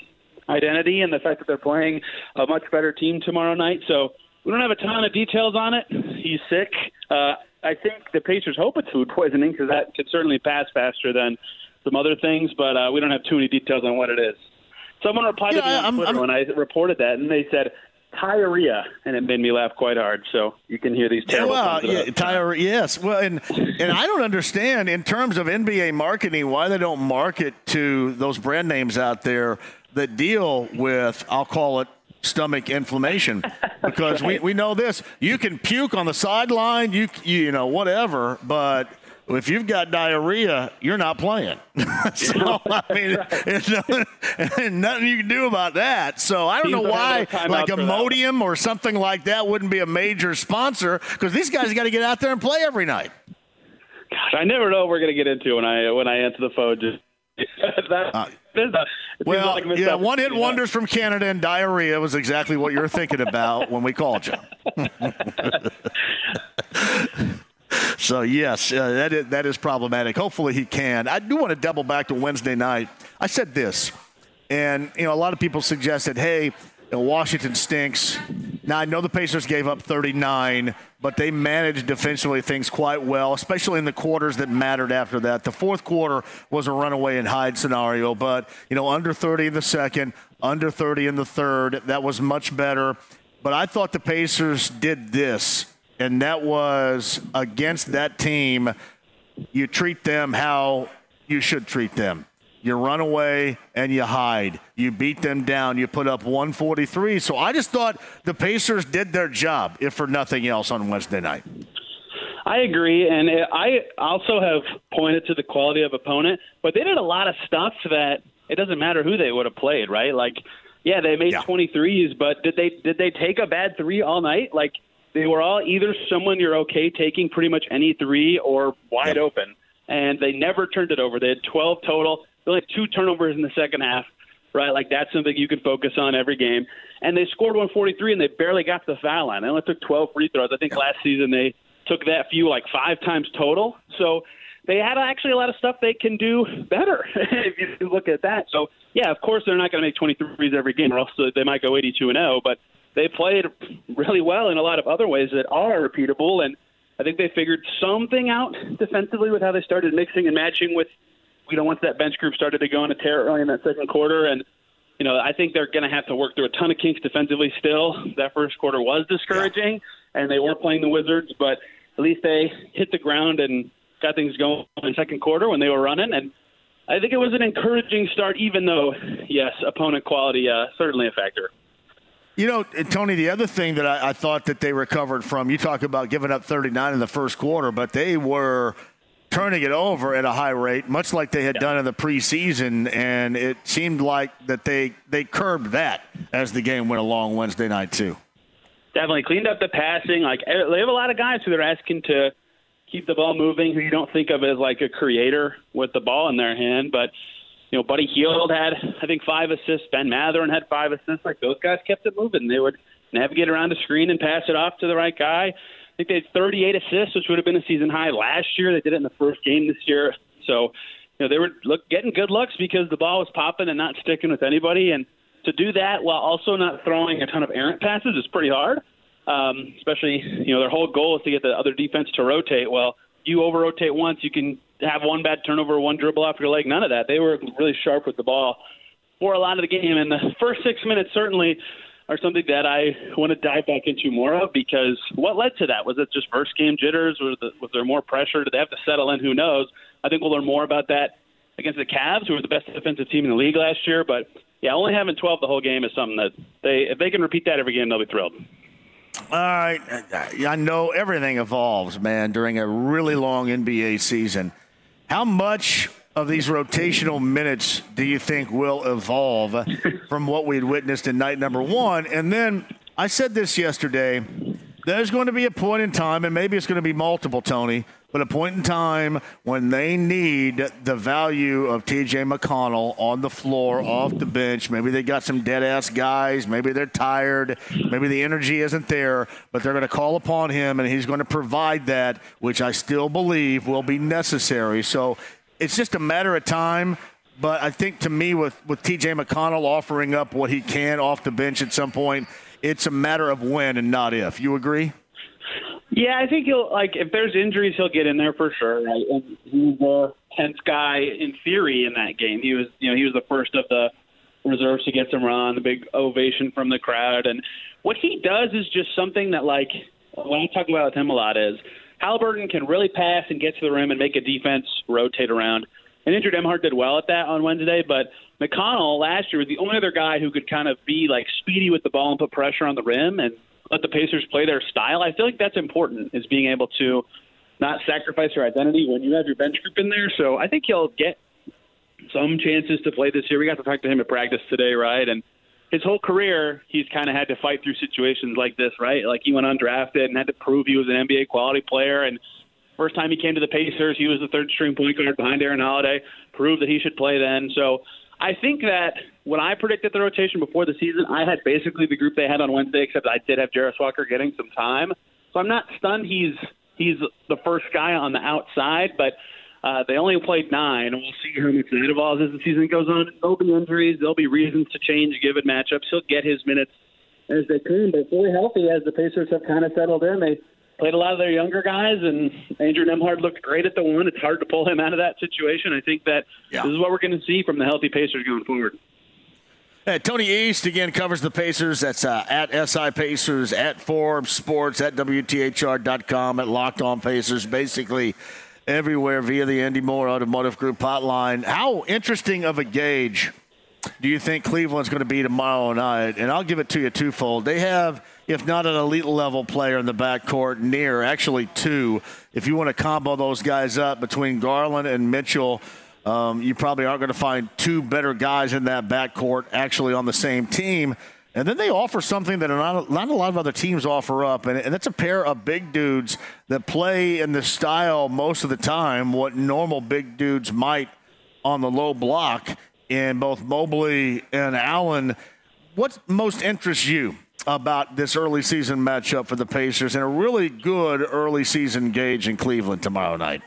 identity and the fact that they're playing a much better team tomorrow night. So we don't have a ton of details on it. He's sick. Uh, I think the Pacers hope it's food poisoning because that could certainly pass faster than some other things, but uh, we don't have too many details on what it is. Someone replied yeah, to me on I'm, Twitter I'm, when I reported that, and they said, "Diarrhea," and it made me laugh quite hard. So you can hear these terrible yeah, well, yeah, diarrhea. Yes, well, and and I don't understand in terms of N B A marketing why they don't market to those brand names out there that deal with, I'll call it, stomach inflammation, because right. we, we know this. You can puke on the sideline, you you know whatever, but if you've got diarrhea, you're not playing. So, I mean, there's nothing, nothing you can do about that. So, I don't know why, like, Imodium or something like that wouldn't be a major sponsor, because these guys got to get out there and play every night. Gosh, I never know what we're going to get into when I when I answer the phone. Just that, uh, a, well, like yeah, one-hit wonders from Canada and diarrhea was exactly what you were thinking about when we called you. So, yes, uh, that, is, that is problematic. Hopefully he can. I do want to double back to Wednesday night. I said this, and, you know, a lot of people suggested, hey, you know, Washington stinks. Now, I know the Pacers gave up thirty-nine, but they managed defensively things quite well, especially in the quarters that mattered after that. The fourth quarter was a runaway and hide scenario, but, you know, under thirty in the second, under thirty in the third, that was much better. But I thought the Pacers did this. And that was against that team. You treat them how you should treat them. You run away and you hide. You beat them down. You put up one forty-three. So I just thought the Pacers did their job, if for nothing else, on Wednesday night. I agree. And I also have pointed to the quality of opponent. But they did a lot of stuff that it doesn't matter who they would have played, right? Like, yeah, they made yeah. twenty-threes, but did they did they take a bad three all night? Like, they were all either someone you're okay taking pretty much any three or wide yep. open, and they never turned it over. They had twelve total. They only had two turnovers in the second half, right? Like, that's something you can focus on every game. And they scored one forty-three, and they barely got to the foul line. They only took twelve free throws. I think yep. last season they took that few like five times total. So they had actually a lot of stuff they can do better if you look at that. So, yeah, of course they're not going to make twenty-threes every game, or else they might go eighty-two and oh, but – they played really well in a lot of other ways that are repeatable, and I think they figured something out defensively with how they started mixing and matching with, you know, once that bench group started to go on a tear early in that second quarter. And, you know, I think they're going to have to work through a ton of kinks defensively still. That first quarter was discouraging, and they were playing the Wizards, but at least they hit the ground and got things going in the second quarter when they were running. And I think it was an encouraging start, even though, yes, opponent quality uh, certainly a factor. You know, Tony, the other thing that I, I thought that they recovered from, you talk about giving up thirty-nine in the first quarter, but they were turning it over at a high rate, much like they had yeah. done in the preseason, and it seemed like that they, they curbed that as the game went along Wednesday night too. Definitely cleaned up the passing. Like, they have a lot of guys who they're asking to keep the ball moving who you don't think of as like a creator with the ball in their hand, but you know, Buddy Hield had, I think, five assists. Ben Matherin had five assists. Like, those guys kept it moving. They would navigate around the screen and pass it off to the right guy. I think they had thirty-eight assists, which would have been a season high last year. They did it in the first game this year. So, you know, they were look, getting good looks because the ball was popping and not sticking with anybody. And to do that while also not throwing a ton of errant passes is pretty hard, um, especially, you know, their whole goal is to get the other defense to rotate. Well, you over-rotate once, you can have one bad turnover, one dribble off your leg, none of that. They were really sharp with the ball for a lot of the game. And the first six minutes certainly are something that I want to dive back into more of, because what led to that? Was it just first game jitters? Was, the, was there more pressure? Did they have to settle in? Who knows? I think we'll learn more about that against the Cavs, who were the best defensive team in the league last year. But, yeah, only having twelve the whole game is something that they, if they can repeat that every game, they'll be thrilled. All right. I know everything evolves, man, during a really long N B A season. How much of these rotational minutes do you think will evolve from what we had witnessed in night number one? And then I said this yesterday, there's going to be a point in time, and maybe it's going to be multiple, Tony, but a point in time when they need the value of T J McConnell on the floor, off the bench. Maybe they got some dead-ass guys. Maybe they're tired. Maybe the energy isn't there. But they're going to call upon him, and he's going to provide that, which I still believe will be necessary. So it's just a matter of time. But I think, to me, with, with T J McConnell offering up what he can off the bench at some point, it's a matter of when and not if. You agree? Yeah, I think he'll, like, if there's injuries, he'll get in there for sure. Right? And he's the tenth guy in theory in that game. He was, you know, he was the first of the reserves to get some run, the big ovation from the crowd. And what he does is just something that, like, what I talk about with him a lot is Haliburton can really pass and get to the rim and make a defense rotate around. And Andrew Demhart did well at that on Wednesday, but McConnell last year was the only other guy who could kind of be, like, speedy with the ball and put pressure on the rim and let the Pacers play their style. I feel like that's important, is being able to not sacrifice your identity when you have your bench group in there. So I think he'll get some chances to play this year. We got to talk to him at practice today, right? And his whole career, he's kind of had to fight through situations like this, right? Like, he went undrafted and had to prove he was an N B A quality player. And first time he came to the Pacers, he was the third-string point guard behind Aaron Holiday, proved that he should play then. So I think that when I predicted the rotation before the season, I had basically the group they had on Wednesday, except I did have Jarris Walker getting some time. So I'm not stunned he's he's the first guy on the outside, but uh, they only played nine, and we'll see how much that evolves as the season goes on. There'll be injuries. There'll be reasons to change given matchups. He'll get his minutes as they can, but fully healthy as the Pacers have kind of settled in. They played a lot of their younger guys, and Andrew Nembhard looked great at the one. It's hard to pull him out of that situation. I think that yeah. this is what we're going to see from the healthy Pacers going forward. Hey, Tony East, again, covers the Pacers. That's uh, at S I Pacers, at Forbes Sports, at W T H R dot com, at Locked On Pacers, basically everywhere via the Andy Moore Automotive Group hotline. How interesting of a gauge do you think Cleveland's going to be tomorrow night? And I'll give it to you twofold. They have, if not an elite-level player in the backcourt, near, actually two. If you want to combo those guys up between Garland and Mitchell, um, you probably aren't going to find two better guys in that backcourt actually on the same team. And then they offer something that not, not a lot of other teams offer up, and, and that's a pair of big dudes that play in the style most of the time what normal big dudes might on the low block. And both Mobley and Allen, what most interests you about this early season matchup for the Pacers and a really good early season gauge in Cleveland tomorrow night?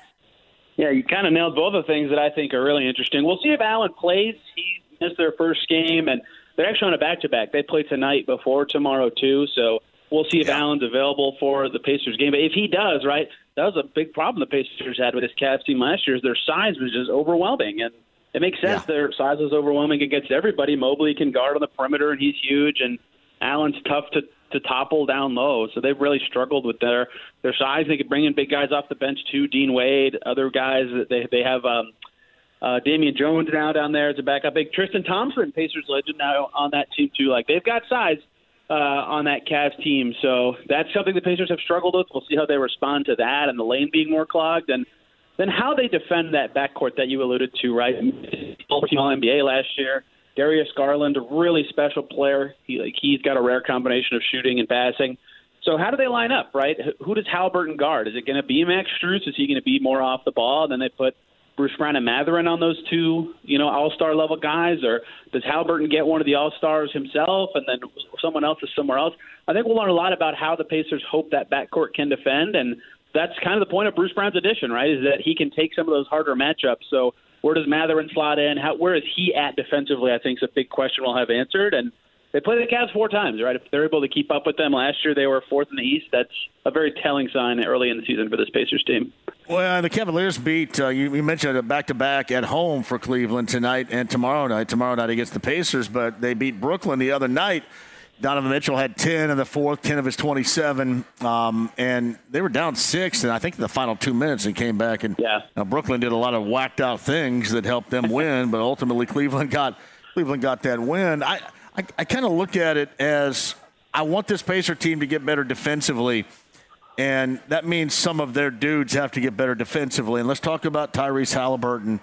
Yeah, you kind of nailed both the things that I think are really interesting. We'll see if Allen plays. He missed their first game, and they're actually on a back-to-back. They play tonight before tomorrow, too, so we'll see if yeah. Allen's available for the Pacers game. But if he does, right, that was a big problem the Pacers had with this Cavs team last year is their size was just overwhelming, and it makes sense. Yeah. Their size is overwhelming against everybody. Mobley can guard on the perimeter, and he's huge, and Allen's tough to, to topple down low. So they've really struggled with their, their size. They could bring in big guys off the bench, too. Dean Wade, other guys. They they have um, uh, Damian Jones now down there as a backup big. Tristan Thompson, Pacers legend, now on that team, too. Like, they've got size uh, on that Cavs team. So that's something the Pacers have struggled with. We'll see how they respond to that and the lane being more clogged. And then how they defend that backcourt that you alluded to, right? All N B A last year. Darius Garland, a really special player. He, like, he's got a rare combination of shooting and passing. So how do they line up, right? Who does Haliburton guard? Is it going to be Max Strus? Is he going to be more off the ball? Then they put Bruce Brown and Matherin on those two, you know, all-star level guys. Or does Haliburton get one of the all-stars himself and then someone else is somewhere else? I think we'll learn a lot about how the Pacers hope that backcourt can defend, and that's kind of the point of Bruce Brown's addition, right, is that he can take some of those harder matchups. So where does Matherin slot in? How, where is he at defensively, I think, is a big question we'll have answered. And they play the Cavs four times, right? If they're able to keep up with them last year, they were fourth in the East. That's a very telling sign early in the season for this Pacers team. Well, the Cavaliers beat, uh, you, you mentioned a back-to-back at home for Cleveland tonight and tomorrow night. Tomorrow night against the Pacers, but they beat Brooklyn the other night. Donovan Mitchell had ten in the fourth, ten of his twenty-seven, um, and they were down six, and I think in the final two minutes and came back. And yeah. uh, Brooklyn did a lot of whacked-out things that helped them win, but ultimately Cleveland got Cleveland got that win. I, I, I kind of look at it as I want this Pacer team to get better defensively, and that means some of their dudes have to get better defensively. And let's talk about Tyrese Halliburton.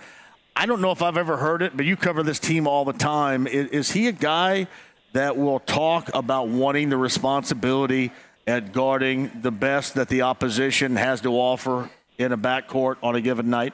I don't know if I've ever heard it, but you cover this team all the time. Is, is he a guy that will talk about wanting the responsibility at guarding the best that the opposition has to offer in a backcourt on a given night?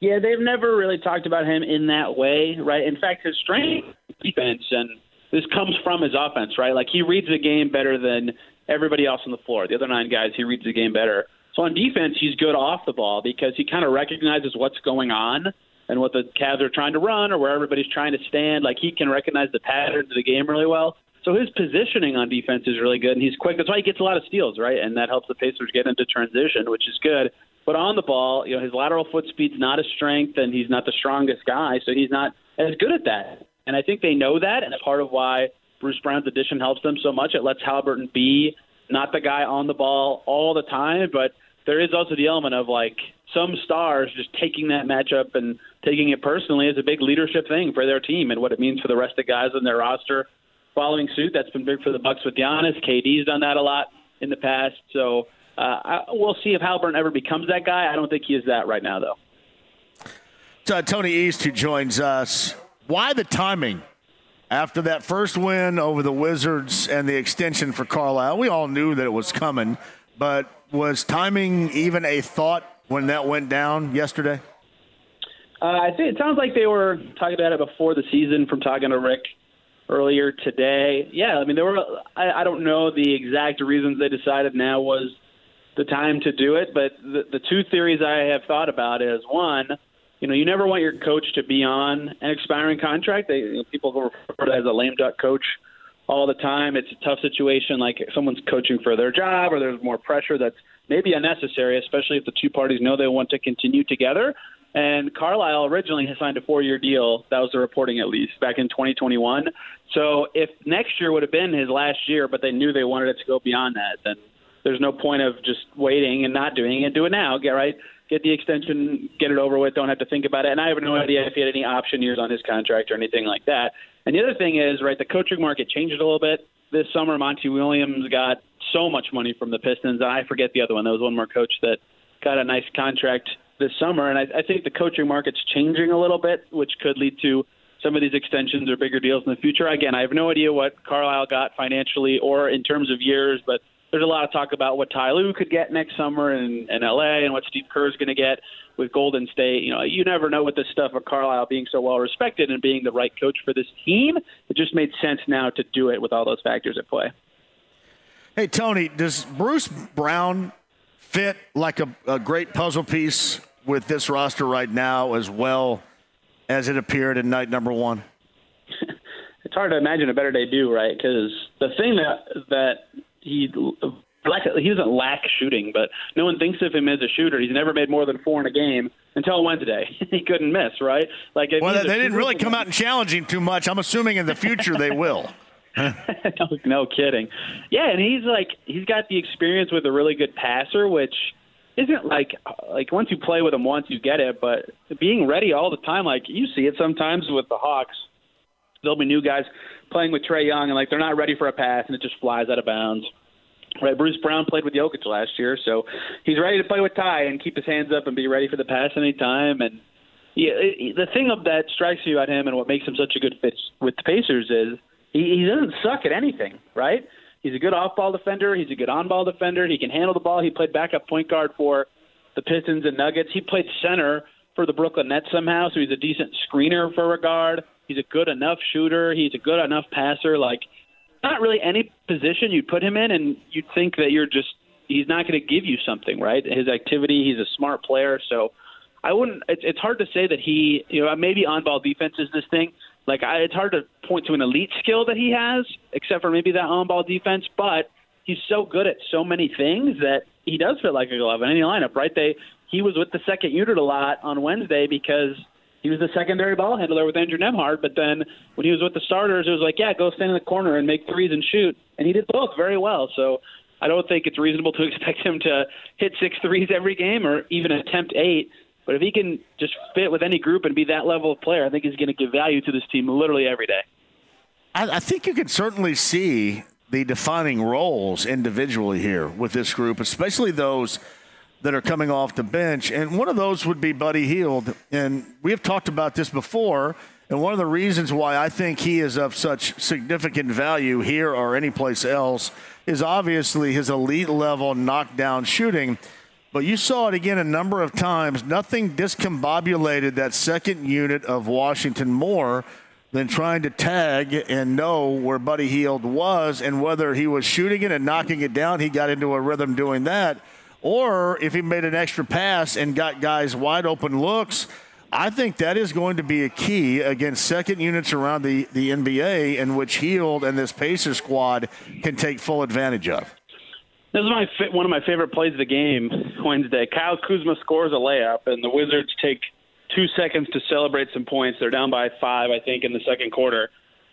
Yeah, they've never really talked about him in that way, right? In fact, his strength defense, and this comes from his offense, right? Like, he reads the game better than everybody else on the floor. The other nine guys, he reads the game better. So on defense, he's good off the ball because he kind of recognizes what's going on and what the Cavs are trying to run or where everybody's trying to stand. Like, he can recognize the patterns of the game really well. So his positioning on defense is really good, and he's quick. That's why he gets a lot of steals, right? And that helps the Pacers get into transition, which is good. But on the ball, you know, his lateral foot speed's not his strength, and he's not the strongest guy, so he's not as good at that. And I think they know that, and part of why Bruce Brown's addition helps them so much. It lets Halliburton be not the guy on the ball all the time, but there is also the element of, like, some stars just taking that matchup and taking it personally as a big leadership thing for their team and what it means for the rest of the guys on their roster following suit. That's been big for the Bucks with Giannis. K D's done that a lot in the past. So uh, I, we'll see if Halliburton ever becomes that guy. I don't think he is that right now, though. So, uh, Tony East, who joins us. Why the timing after that first win over the Wizards and the extension for Carlisle? We all knew that it was coming, but was timing even a thought when that went down yesterday? Uh, I think it sounds like they were talking about it before the season from talking to Rick earlier today. Yeah, I mean, there were. I, I don't know the exact reasons they decided now was the time to do it, but the, the two theories I have thought about is, one, you know, you never want your coach to be on an expiring contract. They, you know, people refer to it as a lame duck coach all the time. It's a tough situation, like if someone's coaching for their job or there's more pressure that's maybe unnecessary, especially if the two parties know they want to continue together. And Carlisle originally signed a four-year deal. That was the reporting, at least, back in twenty twenty-one. So if next year would have been his last year, but they knew they wanted it to go beyond that, then there's no point of just waiting and not doing it. Do it now, get right, get the extension, get it over with, don't have to think about it. And I have no idea if he had any option years on his contract or anything like that. And the other thing is, right, the coaching market changed a little bit this summer. Monty Williams got so much money from the Pistons, and I forget the other one. There was one more coach that got a nice contract this summer, and I, I think the coaching market's changing a little bit, which could lead to some of these extensions or bigger deals in the future. Again, I have no idea what Carlisle got financially or in terms of years, but there's a lot of talk about what Ty Lue could get next summer in, in L A and what Steve Kerr's going to get with Golden State. You know, you never know with this stuff of Carlisle being so well-respected and being the right coach for this team. It just made sense now to do it with all those factors at play. Hey, Tony, does Bruce Brown fit like a, a great puzzle piece with this roster right now as well as it appeared in night number one? It's hard to imagine a better day do, right? Because the thing that that he he doesn't lack shooting, but no one thinks of him as a shooter. He's never made more than four in a game until Wednesday. He couldn't miss, right? Like, well, they didn't really come out and challenge him too much. I'm assuming in the future they will. no, no kidding. Yeah, and he's like he's got the experience with a really good passer, which isn't like like once you play with him once you get it, but being ready all the time, like you see it sometimes with the Hawks. There'll be new guys playing with Trae Young and like they're not ready for a pass and it just flies out of bounds. Right, Bruce Brown played with Jokic last year, so he's ready to play with Ty and keep his hands up and be ready for the pass anytime. And yeah, it, the thing that strikes me about him and what makes him such a good fit with the Pacers is he doesn't suck at anything, right? He's a good off-ball defender. He's a good on-ball defender. He can handle the ball. He played backup point guard for the Pistons and Nuggets. He played center for the Brooklyn Nets somehow, so he's a decent screener for regard. He's a good enough shooter. He's a good enough passer. Like, not really any position you'd put him in, and you'd think that you're just – he's not going to give you something, right? His activity, he's a smart player. So I wouldn't – it's hard to say that he – you know, maybe on-ball defense is this thing. Like, I, it's hard to point to an elite skill that he has, except for maybe that on-ball defense, but he's so good at so many things that he does fit like a glove in any lineup, right? They, he was with the second unit a lot on Wednesday because he was the secondary ball handler with Andrew Nembhard. But then when he was with the starters, it was like, yeah, go stand in the corner and make threes and shoot. And he did both very well. So I don't think it's reasonable to expect him to hit six threes every game or even attempt eight. But if he can just fit with any group and be that level of player, I think he's going to give value to this team literally every day. I, I think you can certainly see the defining roles individually here with this group, especially those that are coming off the bench. And one of those would be Buddy Hield. And we have talked about this before. And one of the reasons why I think he is of such significant value here or anyplace else is obviously his elite level knockdown shooting. But you saw it again a number of times. Nothing discombobulated that second unit of Washington more than trying to tag and know where Buddy Hield was and whether he was shooting it and knocking it down. He got into a rhythm doing that. Or if he made an extra pass and got guys wide open looks, I think that is going to be a key against second units around the, the N B A in which Hield and this Pacers squad can take full advantage of. This is my one of my favorite plays of the game Wednesday. Kyle Kuzma scores a layup, and the Wizards take two seconds to celebrate some points. They're down by five, I think, in the second quarter.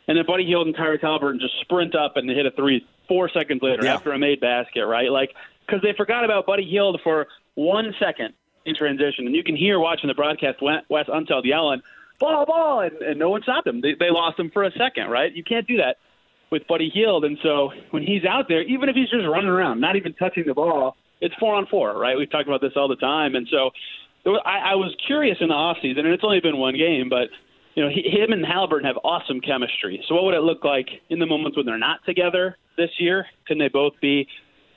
And then Buddy Hield and Tyrese Haliburton just sprint up and they hit a three four seconds later yeah. after a made basket, right? Like, because they forgot about Buddy Hield for one second in transition. And you can hear watching the broadcast Wes Unseld yelling, ball, ball, and, and no one stopped him. They, they lost him for a second, right? You can't do that with Buddy Hield. And so when he's out there, even if he's just running around, not even touching the ball, it's four on four, right? We've talked about this all the time. And so I, I was curious in the offseason, and it's only been one game, but you know, he, him and Haliburton have awesome chemistry. So what would it look like in the moments when they're not together this year? Can they both be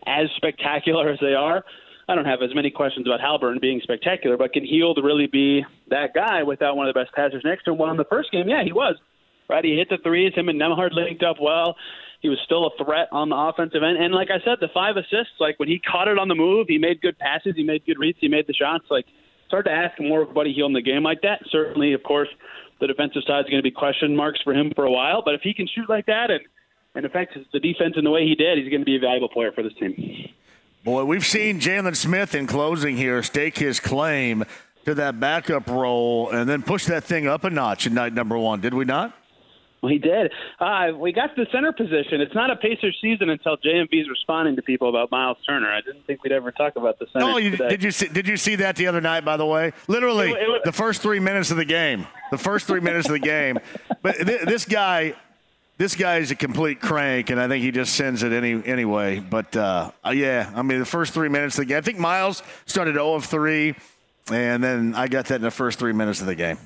as spectacular as they are? I don't have as many questions about Haliburton being spectacular, but can Hield really be that guy without one of the best passers next to him? Well, in the first game, yeah, he was. Right, he hit the threes. Him and Nembhard linked up well. He was still a threat on the offensive end. And like I said, the five assists, like when he caught it on the move, he made good passes, he made good reads, he made the shots. Like, it's hard to ask more of Buddy Hield in the game like that. Certainly, of course, the defensive side is going to be question marks for him for a while. But if he can shoot like that and, and affect the defense in the way he did, he's going to be a valuable player for this team. Boy, we've seen Jalen Smith in closing here stake his claim to that backup role and then push that thing up a notch in night number one, did we not? We did. Uh, we got to the center position. It's not a Pacers season until J M B's responding to people about Myles Turner. I didn't think we'd ever talk about the center. No, you, did you see, did you see that the other night? By the way, literally it, it, it, the first three minutes of the game. The first three minutes of the game. But th- this guy, this guy is a complete crank, and I think he just sends it any anyway. But uh, yeah, I mean, the first three minutes of the game. I think Myles started zero of three, and then I got that in the first three minutes of the game.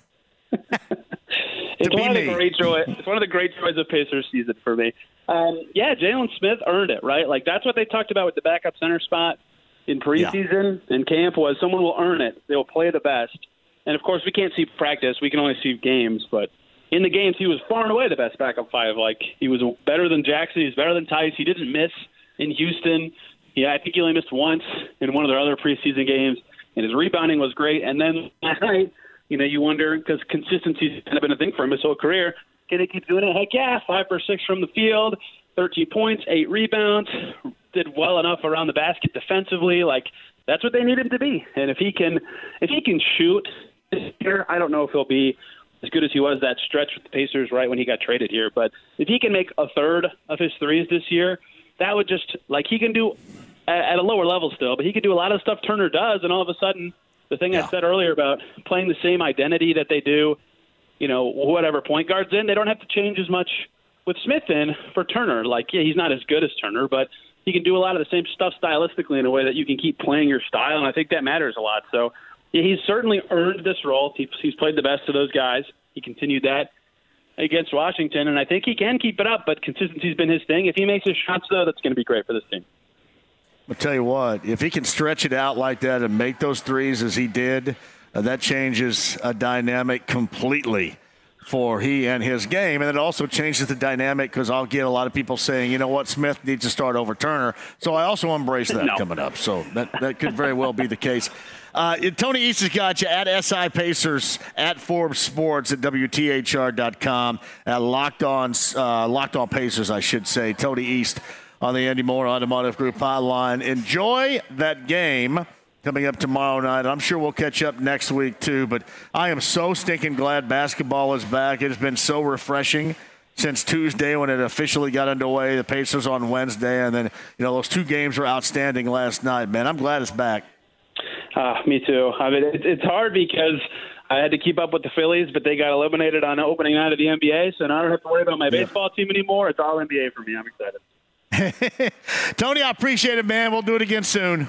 It's one, of the great joy, it's one of the great joys of Pacers season for me. Um, yeah, Jalen Smith earned it, right? Like, that's what they talked about with the backup center spot in preseason and yeah. camp was someone will earn it. They'll play the best. And, of course, we can't see practice. We can only see games. But in the games, he was far and away the best backup five. Like, he was better than Jackson. He was better than Tice. He didn't miss in Houston. Yeah, I think he only missed once in one of their other preseason games. And his rebounding was great. And then last night, you know, you wonder, because consistency's kind of been a thing for him his whole career. Can he keep doing it? Heck yeah, five for six from the field, thirteen points, eight rebounds, did well enough around the basket defensively. Like, that's what they need him to be. And if he can if he can shoot this year, I don't know if he'll be as good as he was that stretch with the Pacers right when he got traded here. But if he can make a third of his threes this year, that would just, like, he can do at, at a lower level still, but he can do a lot of stuff Turner does, and all of a sudden, the thing yeah. I said earlier about playing the same identity that they do, you know, whatever point guard's in, they don't have to change as much with Smith in for Turner. Like, yeah, he's not as good as Turner, but he can do a lot of the same stuff stylistically in a way that you can keep playing your style, and I think that matters a lot. So yeah, he's certainly earned this role. He, he's played the best of those guys. He continued that against Washington, and I think he can keep it up, but consistency's been his thing. If he makes his shots, though, that's going to be great for this team. I'll tell you what, if he can stretch it out like that and make those threes as he did, uh, that changes a dynamic completely for he and his game. And it also changes the dynamic because I'll get a lot of people saying, you know what, Smith needs to start over Turner. So I also embrace that no. coming up. So that, that could very well be the case. Uh, Tony East has got you at S I Pacers, at Forbes Sports, at W T H R dot com, at Locked On, uh, Locked On Pacers, I should say. Tony East on the Andy Moore Automotive Group hotline. Enjoy that game coming up tomorrow night. I'm sure we'll catch up next week, too. But I am so stinking glad basketball is back. It has been so refreshing since Tuesday when it officially got underway. The Pacers on Wednesday. And then, you know, those two games were outstanding last night, man. I'm glad it's back. Uh, me, too. I mean, it, it's hard because I had to keep up with the Phillies, but they got eliminated on opening night of the N B A. So now I don't have to worry about my yeah. baseball team anymore. It's all N B A for me. I'm excited. Tony, I appreciate it, man. We'll do it again soon.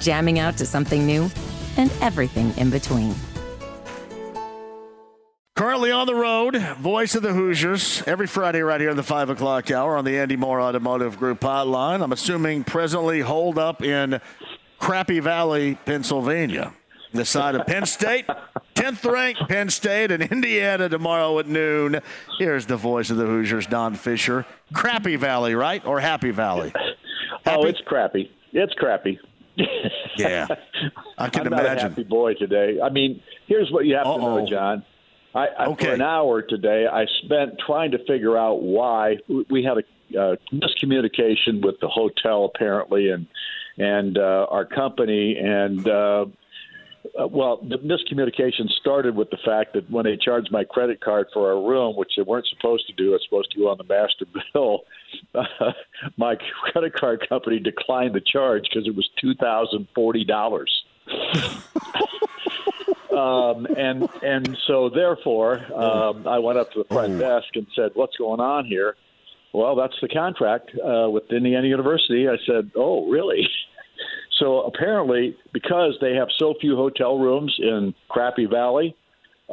jamming out to something new, and everything in between. Currently on the road, voice of the Hoosiers, every Friday right here in the five o'clock hour on the Andy Moore Automotive Group hotline. I'm assuming presently holed up in Crappy Valley, Pennsylvania. The side of Penn State, tenth-ranked Penn State, and Indiana tomorrow at noon. Here's the voice of the Hoosiers, Don Fisher. Crappy Valley, right? Or Happy Valley? Happy? Oh, it's crappy. It's crappy. Yeah, I can I'm imagine. I'm not a happy boy today. I mean, here's what you have Uh-oh. to know, John. I, I okay. For an hour today, I spent trying to figure out why we had a uh, miscommunication with the hotel, apparently, and and uh, our company. And, uh, well, the miscommunication started with the fact that when they charged my credit card for our room, which they weren't supposed to do, it's supposed to go on the master bill, uh, my credit card company declined the charge because it was two thousand forty dollars. Um, and and so, therefore, um, I went up to the front desk and said, what's going on here? Well, that's the contract uh, with Indiana University. I said, oh, really? So, apparently, because they have so few hotel rooms in Crappy Valley,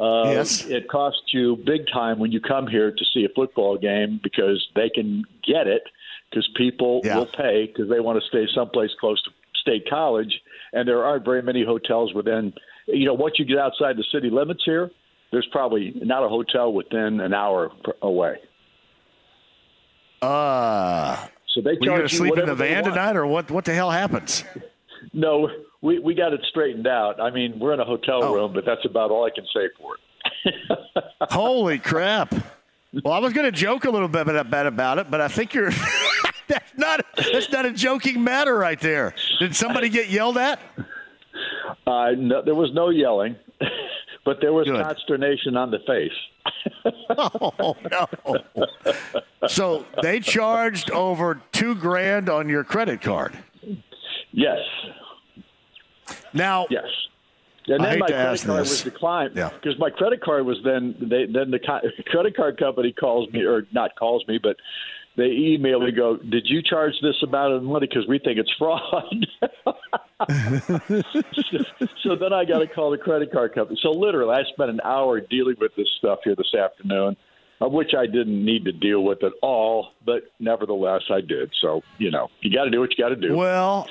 uh, yes. it costs you big time when you come here to see a football game because they can get it because people yeah. will pay because they want to stay someplace close to State College, and there aren't very many hotels within – you know, once you get outside the city limits here, there's probably not a hotel within an hour away. Uh, so they charge you to sleep in the van tonight, or what? What the hell happens? No, we we got it straightened out. I mean, we're in a hotel oh. room, but that's about all I can say for it. Holy crap! Well, I was going to joke a little bit about it, but I think you're that's not that's not a joking matter right there. Did somebody get yelled at? Uh, no, there was no yelling, but there was Good. consternation on the face. Oh, no. So they charged over two grand on your credit card. Yes. Now, yes. And then I hate my to credit ask card this. was declined yeah. because my credit card was then, they, then the co- credit card company calls me, or not calls me, but they email me and go, did you charge this amount of money? Because we think it's fraud. So then I got to call the credit card company. So literally, I spent an hour dealing with this stuff here this afternoon, of which I didn't need to deal with at all. But nevertheless, I did. So, you know, you got to do what you got to do. Well,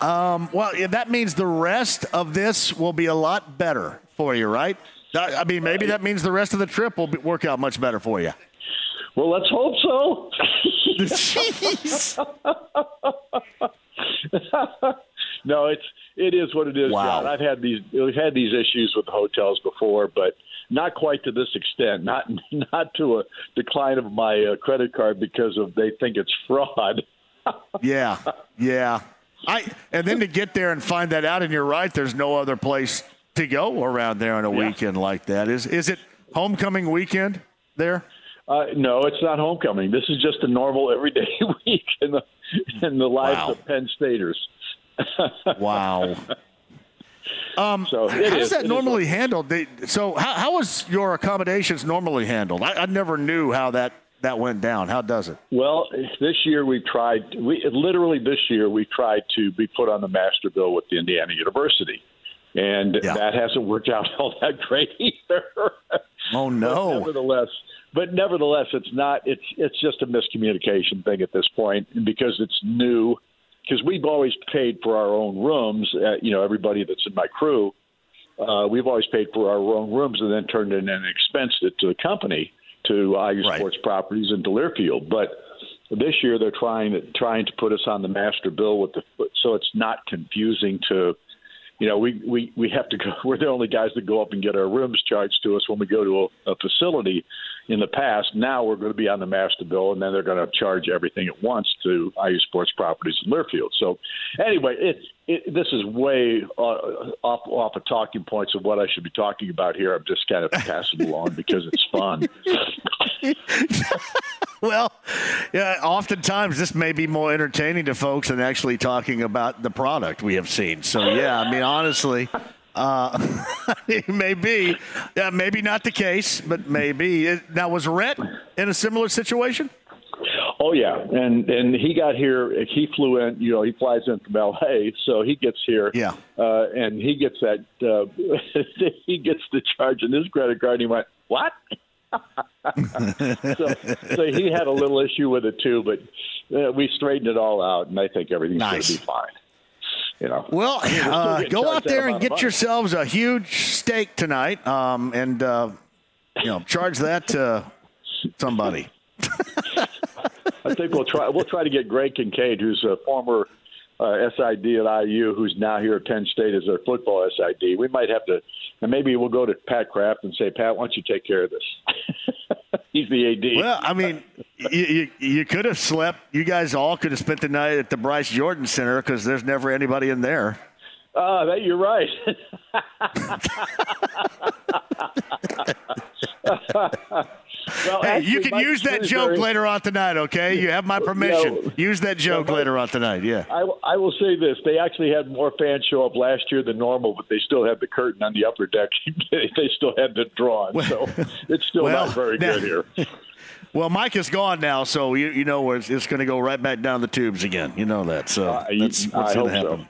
um, well, that means the rest of this will be a lot better for you, right? I mean, maybe that means the rest of the trip will work out much better for you. Well, let's hope so. Jeez. No, it's it is what it is. Wow. John. I've had these we've had these issues with hotels before, but not quite to this extent. Not not to a decline of my uh, credit card because of they think it's fraud. yeah, yeah. I and then to get there and find that out, and you're right. There's no other place to go around there on a yeah. weekend like that. Is is it homecoming weekend there? Uh, no, it's not homecoming. This is just a normal everyday week in the in the lives wow. of Penn Staters. Wow. Um, so how is, is that normally is. handled? They, so how how is your accommodations normally handled? I, I never knew how that, that went down. How does it? Well, this year we've tried we, – literally this year we tried to be put on the master bill with the Indiana University. And yeah. that hasn't worked out all that great either. Oh, no. But nevertheless – But nevertheless, it's not. It's it's just a miscommunication thing at this point because it's new. Because we've always paid for our own rooms, uh, you know, everybody that's in my crew, uh, we've always paid for our own rooms and then turned it in and expensed it to the company, to I U right. Sports Properties and to Learfield. But this year they're trying to, trying to put us on the master bill with the so it's not confusing to, you know, we, we, we have to go. We're the only guys that go up and get our rooms charged to us when we go to a, a facility. In the past, now we're going to be on the master bill, and then they're going to charge everything at once to I U Sports Properties and Learfield. So, anyway, it, it, this is way uh, off off of talking points of what I should be talking about here. I'm just kind of passing along because it's fun. Well, yeah, oftentimes this may be more entertaining to folks than actually talking about the product we have seen. So, yeah, I mean, honestly. Uh, it may be, yeah, maybe not the case, but maybe. Now, was Rhett in a similar situation? Oh yeah, and and he got here. He flew in. You know, he flies in from L A, so he gets here. Yeah, uh, and he gets that. Uh, he gets the charge in his credit card. And he went, what? so, so he had a little issue with it too, but uh, we straightened it all out, and I think everything's nice. Going to be fine. You know, well, uh, go out there and get yourselves a huge steak tonight, um, and uh, you know, charge that to somebody. I think we'll try. We'll try to get Greg Kincaid, who's a former uh, S I D at I U, who's now here at Penn State as their football S I D. We might have to, and maybe we'll go to Pat Kraft and say, Pat, why don't you take care of this? He's the A D. Well, I mean, you, you, you could have slept. You guys all could have spent the night at the Bryce Jordan Center because there's never anybody in there. Oh, that, you're right. Well, hey, actually, you can Mike use that joke later on tonight, okay? You have my permission. You know, use that joke well, later on tonight, yeah. I, I will say this. They actually had more fans show up last year than normal, but they still had the curtain on the upper deck. They still had the drawn, well, so it's still well, not very now, good here. Well, Mike is gone now, so you, you know it's, it's going to go right back down the tubes again. You know that, so uh, that's what's going to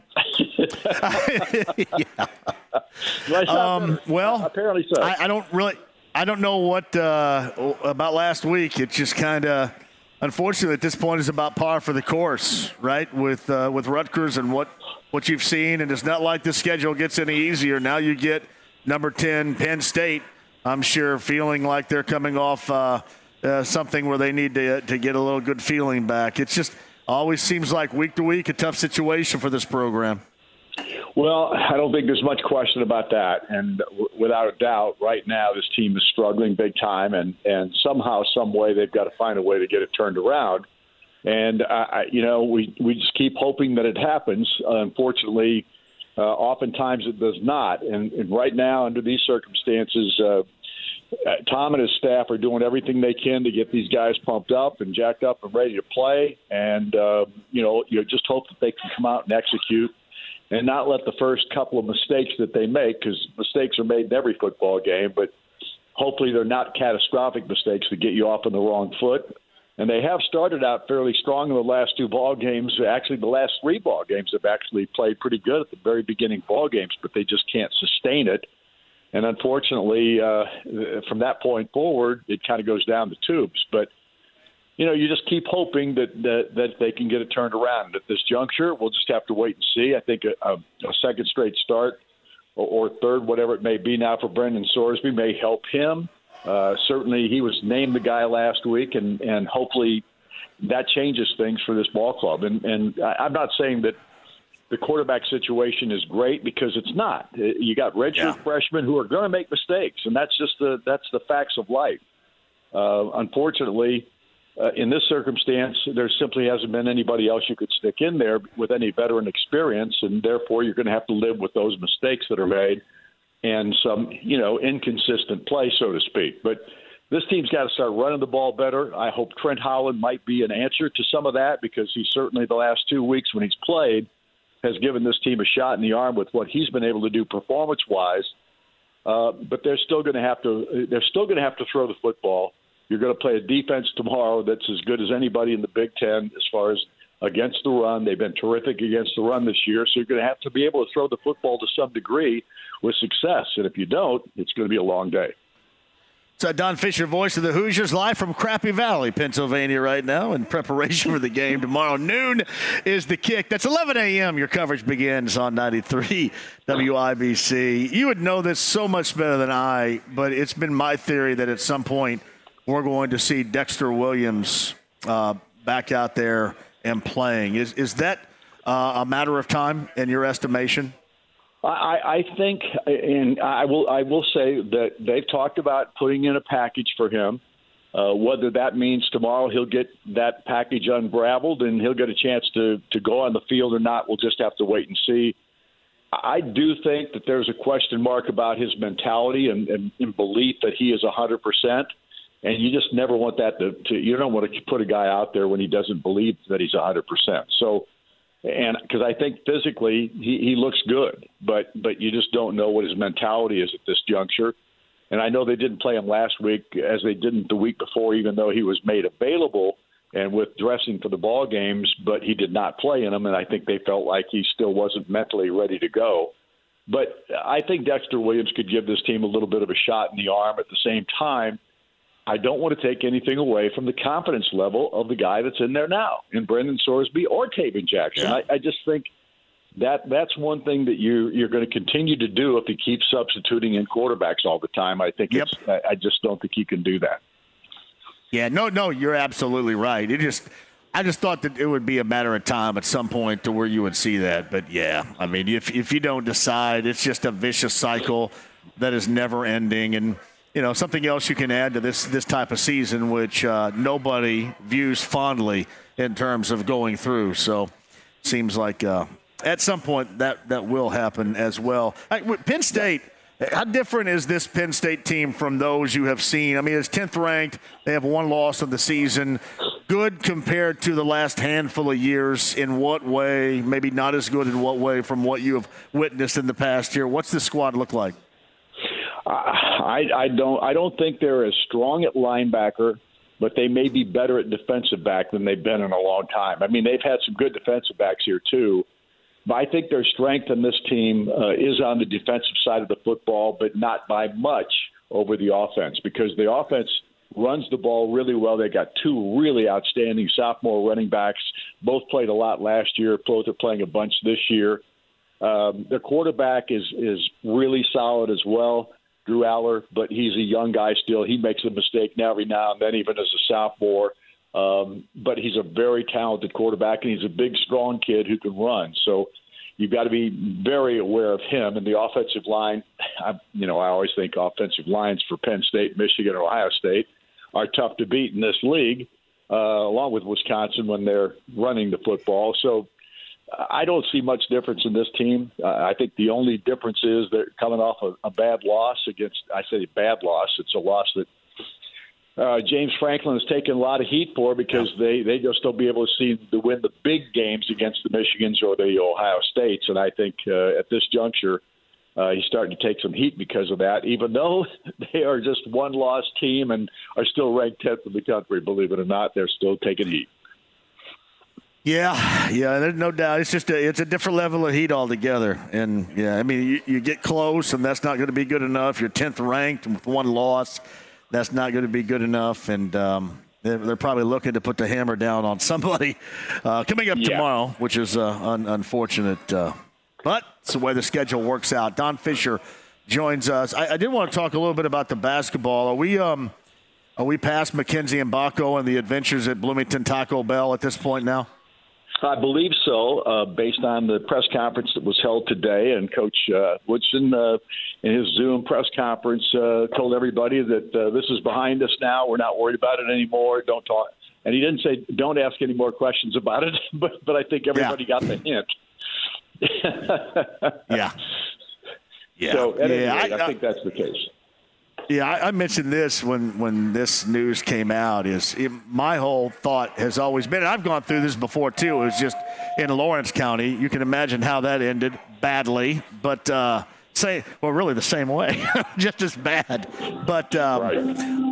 happen. So. Yeah. Um, well, apparently so. I, I don't really – I don't know what uh, about last week. It just kind of, unfortunately, at this point, is about par for the course, right? With uh, with Rutgers and what, what you've seen, and it's not like the schedule gets any easier. Now you get number ten Penn State. I'm sure feeling like they're coming off uh, uh, something where they need to to get a little good feeling back. It's just always seems like week to week a tough situation for this program. Well, I don't think there's much question about that. And w- without a doubt, right now, this team is struggling big time. And, and somehow, some way, they've got to find a way to get it turned around. And, uh, I, you know, we, we just keep hoping that it happens. Uh, unfortunately, uh, oftentimes it does not. And, and right now, under these circumstances, uh, Tom and his staff are doing everything they can to get these guys pumped up and jacked up and ready to play. And, uh, you know, you just hope that they can come out and execute. And not let the first couple of mistakes that they make, because mistakes are made in every football game, but hopefully they're not catastrophic mistakes that get you off on the wrong foot. And they have started out fairly strong in the last two ball games. Actually, the last three ball games have actually played pretty good at the very beginning ball games, but they just can't sustain it. And unfortunately, uh, from that point forward, it kind of goes down the tubes. But you know, you just keep hoping that, that that they can get it turned around. At this juncture, we'll just have to wait and see. I think a, a, a second straight start or, or third, whatever it may be now for Brendan Sorsby, may help him. Uh, certainly he was named the guy last week, and, and hopefully that changes things for this ball club. And, and I, I'm not saying that the quarterback situation is great, because it's not. You got redshirt yeah. freshmen who are going to make mistakes, and that's just the that's the facts of life. Uh, unfortunately, Uh, in this circumstance, there simply hasn't been anybody else you could stick in there with any veteran experience, and therefore you're going to have to live with those mistakes that are made and some, you know, inconsistent play, so to speak. But this team's got to start running the ball better. I hope Trent Holland might be an answer to some of that, because he certainly the last two weeks when he's played has given this team a shot in the arm with what he's been able to do performance-wise. Uh, but they're still going to have to they're still going to have to throw the football. You're going to play a defense tomorrow that's as good as anybody in the Big Ten as far as against the run. They've been terrific against the run this year, so you're going to have to be able to throw the football to some degree with success. And if you don't, it's going to be a long day. It's uh, Don Fisher, voice of the Hoosiers, live from Crappy Valley, Pennsylvania right now in preparation for the game tomorrow. Noon is the kick. That's eleven a.m. Your coverage begins on ninety-three W I B C. You would know this so much better than I, but it's been my theory that at some point we're going to see Dexter Williams uh, back out there and playing. Is, is that uh, a matter of time in your estimation? I, I think, and I will I will say that they've talked about putting in a package for him. Uh, whether that means tomorrow he'll get that package unraveled and he'll get a chance to, to go on the field or not, we'll just have to wait and see. I do think that there's a question mark about his mentality and, and, and belief that he is one hundred percent, and you just never want that to, to – you don't want to put a guy out there when he doesn't believe that he's one hundred percent. So – And because I think physically he, he looks good, but but you just don't know what his mentality is at this juncture. And I know they didn't play him last week as they didn't the week before, even though he was made available and with dressing for the ball games, but he did not play in them. And I think they felt like he still wasn't mentally ready to go. But I think Dexter Williams could give this team a little bit of a shot in the arm. At the same time, I don't want to take anything away from the confidence level of the guy that's in there now, in Brendan Sorsby or Taven Jackson. Yeah. I, I just think that that's one thing that you, you're going to continue to do if he keeps substituting in quarterbacks all the time. I think yep. it's, I, I just don't think he can do that. Yeah, no, no, you're absolutely right. It just I just thought that it would be a matter of time at some point to where you would see that. But, yeah, I mean, if if you don't decide, it's just a vicious cycle that is never-ending. And you know, something else you can add to this this type of season, which uh, nobody views fondly in terms of going through. So seems like uh, at some point that, that will happen as well. Right, Penn State, how different is this Penn State team from those you have seen? I mean, it's tenth ranked. They have one loss of the season. Good compared to the last handful of years. In what way? Maybe not as good in what way from what you have witnessed in the past year? What's this squad look like? I, I don't. I don't think they're as strong at linebacker, but they may be better at defensive back than they've been in a long time. I mean, they've had some good defensive backs here too, but I think their strength in this team uh, is on the defensive side of the football, but not by much over the offense because the offense runs the ball really well. They got two really outstanding sophomore running backs. Both played a lot last year. Both are playing a bunch this year. Um, their quarterback is is really solid as well. Drew Aller, but he's a young guy still. He makes a mistake now every now and then, even as a sophomore. Um, but he's a very talented quarterback, and he's a big, strong kid who can run. So you've got to be very aware of him. And the offensive line, I, you know, I always think offensive lines for Penn State, Michigan, or Ohio State are tough to beat in this league, uh, along with Wisconsin when they're running the football. So I don't see much difference in this team. Uh, I think the only difference is they're coming off a, a bad loss against, I say bad loss. It's a loss that uh, James Franklin has taken a lot of heat for because they, they just don't be able to see to win the big games against the Michigans or the Ohio States. And I think uh, at this juncture, uh, he's starting to take some heat because of that, even though they are just one loss team and are still ranked tenth in the country, believe it or not, they're still taking heat. Yeah, yeah, there's no doubt. It's just a, it's a different level of heat altogether. And, yeah, I mean, you, you get close, and that's not going to be good enough. You're tenth ranked with one loss. That's not going to be good enough. And um, they're, they're probably looking to put the hammer down on somebody uh, coming up yeah. tomorrow, which is uh, un- unfortunate. Uh, but it's the way the schedule works out. Don Fisher joins us. I, I did want to talk a little bit about the basketball. Are we um, are we past McKenzie and Baco and the adventures at Bloomington Taco Bell at this point now? I believe so, uh, based on the press conference that was held today. And Coach uh, Woodson, uh, in his Zoom press conference, uh, told everybody that uh, this is behind us now. We're not worried about it anymore. Don't talk. And he didn't say, don't ask any more questions about it. But, but I think everybody yeah. got the hint. yeah. Yeah. So at any yeah, rate, I, I, I think that's the case. Yeah, I, I mentioned this when, when this news came out. Is it, my whole thought has always been, and I've gone through this before too, it was just in Lawrence County. You can imagine how that ended badly, but uh, say well, really the same way, just as bad. But um, right.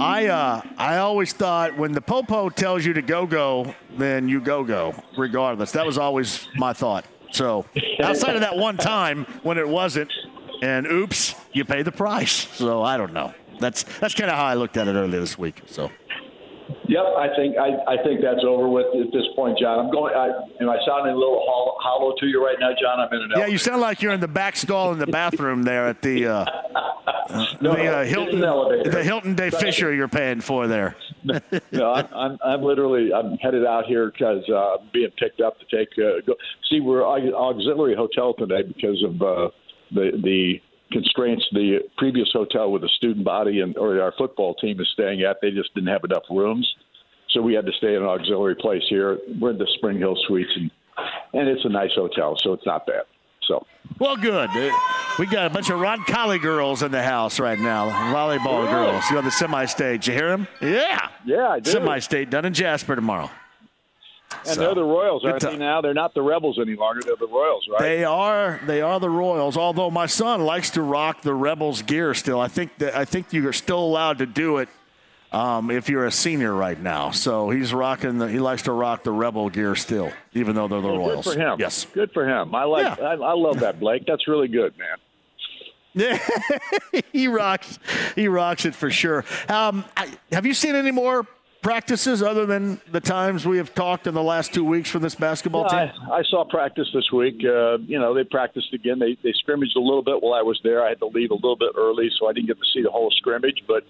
I uh, I always thought when the popo tells you to go go, then you go go regardless. That was always my thought. So outside of that one time when it wasn't, and oops, you pay the price. So I don't know. that's that's kind of how I looked at it earlier this week. So. Yep, I think I, I think that's over with at this point, John. I'm going. I, am I sounding a little hollow, hollow to you right now, John? I'm in an. Yeah, elevator. You sound like you're in the back stall in the bathroom there at the uh, no, the uh, Hilton the Hilton Day Thank Fisher you. You're paying for there. No, I'm, I'm I'm literally I'm headed out here because uh, I'm being picked up to take. Uh, go. See, we're auxiliary hotel today because of uh, the the. constraints the previous hotel with the student body and or our football team is staying at. They just didn't have enough rooms, so we had to stay in an auxiliary place here. We're in the Spring Hill Suites, and, and it's a nice hotel, so it's not bad. So well, good. We got a bunch of Ron Colley girls in the house right now, volleyball yeah. girls. You're on the semi-state. You hear them? Yeah. Yeah, I do. Semi-state done in Jasper tomorrow. And so, they're the Royals, aren't they now? They're not the Rebels any longer. They're the Royals, right? They are. They are the Royals, although my son likes to rock the Rebels gear still. I think that I think you're still allowed to do it um, if you're a senior right now. So he's rocking the, he likes to rock the Rebel gear still, even though they're the well, Royals. Good for him. Yes. Good for him. I like yeah. I, I love that, Blake. That's really good, man. Yeah, he rocks he rocks it for sure. Um, I, have you seen any more practices other than the times we have talked in the last two weeks for this basketball well, team? I, I saw practice this week. Uh, you know, they practiced again. They they scrimmaged a little bit while I was there. I had to leave a little bit early, so I didn't get to see the whole scrimmage. But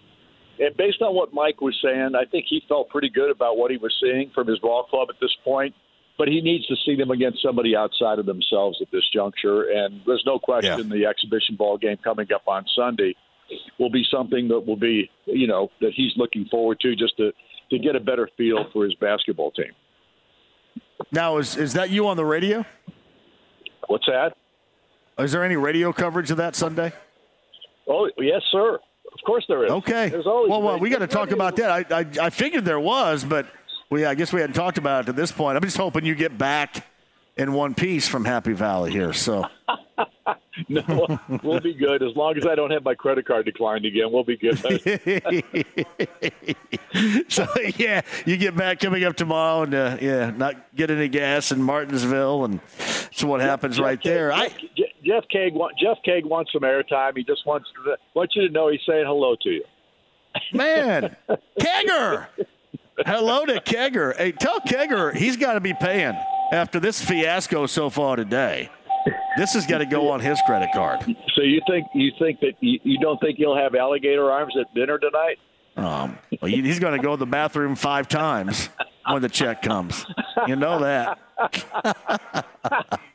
and based on what Mike was saying, I think he felt pretty good about what he was seeing from his ball club at this point. But he needs to see them against somebody outside of themselves at this juncture. And there's no question yeah. the exhibition ball game coming up on Sunday will be something that will be, you know, that he's looking forward to just to to get a better feel for his basketball team. Now, is is that you on the radio? What's that? Is there any radio coverage of that Sunday? Oh, yes, sir. Of course there is. Okay. There's always well, well, we got to talk about that. I, I I figured there was, but we I guess we hadn't talked about it to this point. I'm just hoping you get back in one piece from Happy Valley here. So. No, we'll be good. As long as I don't have my credit card declined again, we'll be good. So, yeah, you get back coming up tomorrow and, uh, yeah, not get any gas in Martinsville, and so what happens Jeff right K- there. Jeff, I, Jeff, Jeff, Keg, Jeff Keg wants some airtime. He just wants, to, wants you to know he's saying hello to you. Man, Kegger. Hello to Kegger. Hey, tell Kegger he's got to be paying after this fiasco so far today. This has got to go on his credit card. So you think you think that you, you don't think you'll have alligator arms at dinner tonight? Um, well, he's going to go to the bathroom five times when the check comes. You know that.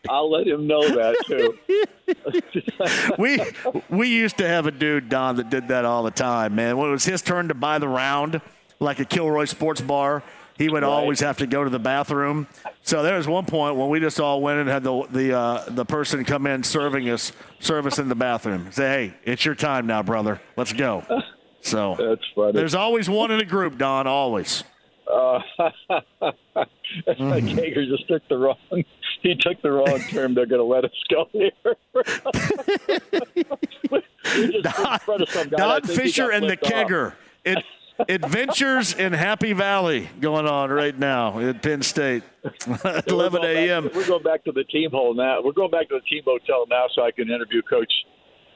I'll let him know that too. we we used to have a dude, Don, that did that all the time, man. When it was his turn to buy the round, like a Kilroy Sports Bar, he would right. always have to go to the bathroom. So there was one point when we just all went and had the the uh, the person come in serving us service in the bathroom. Say, hey, it's your time now, brother. Let's go. So that's funny. There's always one in a group, Don. Always. Uh, that's like Hager just took the wrong. He took the wrong term. They're going to let us go here. Don, Don Fisher and the Kegger. Off. It. Adventures in Happy Valley going on right now at Penn State at eleven a.m. We're going back to the team hole now. We're going back to the team hotel now so I can interview Coach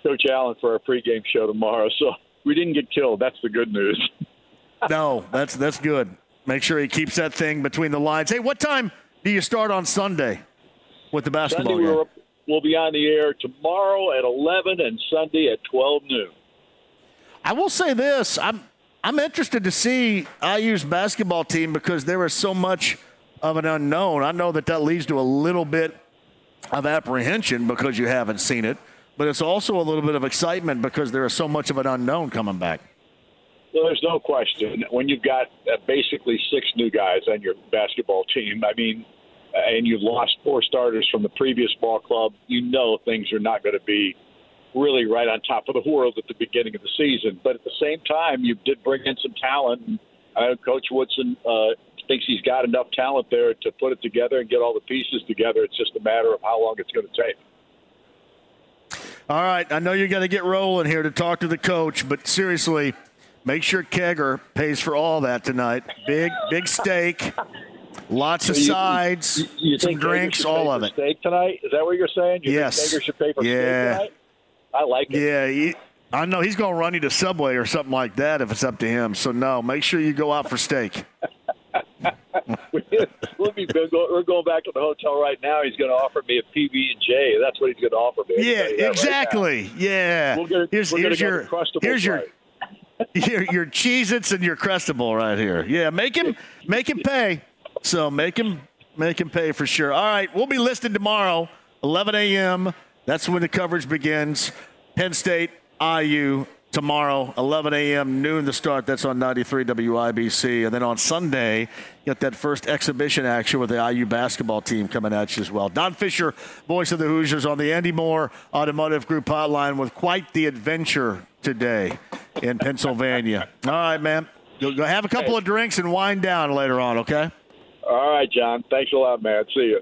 Coach Allen for our pregame show tomorrow. So we didn't get killed. That's the good news. No, that's that's good. Make sure he keeps that thing between the lines. Hey, what time do you start on Sunday with the basketball Sunday game? We're, we'll be on the air tomorrow at eleven and Sunday at twelve noon. I will say this. I'm – I'm interested to see I U's basketball team because there is so much of an unknown. I know that that leads to a little bit of apprehension because you haven't seen it, but it's also a little bit of excitement because there is so much of an unknown coming back. Well, there's no question. When you've got uh, basically six new guys on your basketball team, I mean, uh, and you've lost four starters from the previous ball club, you know things are not going to be really right on top of the world at the beginning of the season. But at the same time, you did bring in some talent. And, uh, Coach Woodson uh, thinks he's got enough talent there to put it together and get all the pieces together. It's just a matter of how long it's going to take. All right. I know you got to get rolling here to talk to the coach, but seriously, make sure Kegger pays for all that tonight. Big, big steak, lots so of you, sides, you, you some drinks, all of it. Steak tonight? Is that what you're saying? You yes. Think Kegger should pay for yes. steak tonight? I like it. Yeah, I know he's going to run you to Subway or something like that if it's up to him. So, no, make sure you go out for steak. we'll be, we're going back to the hotel right now. He's going to offer me a P B and J. That's what he's going to offer me. Yeah, exactly. Right yeah. We'll get, here's we're here's, your, here's your your your Cheez-Its and your Crustable right here. Yeah, make him make him pay. So make him make him pay for sure. All right, we'll be listed tomorrow, eleven a.m. That's when the coverage begins. Penn State, I U. Tomorrow, eleven a.m., noon to start. That's on ninety-three W I B C. And then on Sunday, you got that first exhibition action with the I U basketball team coming at you as well. Don Fisher, voice of the Hoosiers, on the Andy Moore Automotive Group hotline with quite the adventure today in Pennsylvania. All right, man. You'll go have a couple of drinks and wind down later on, okay? All right, John. Thanks a lot, man. See you.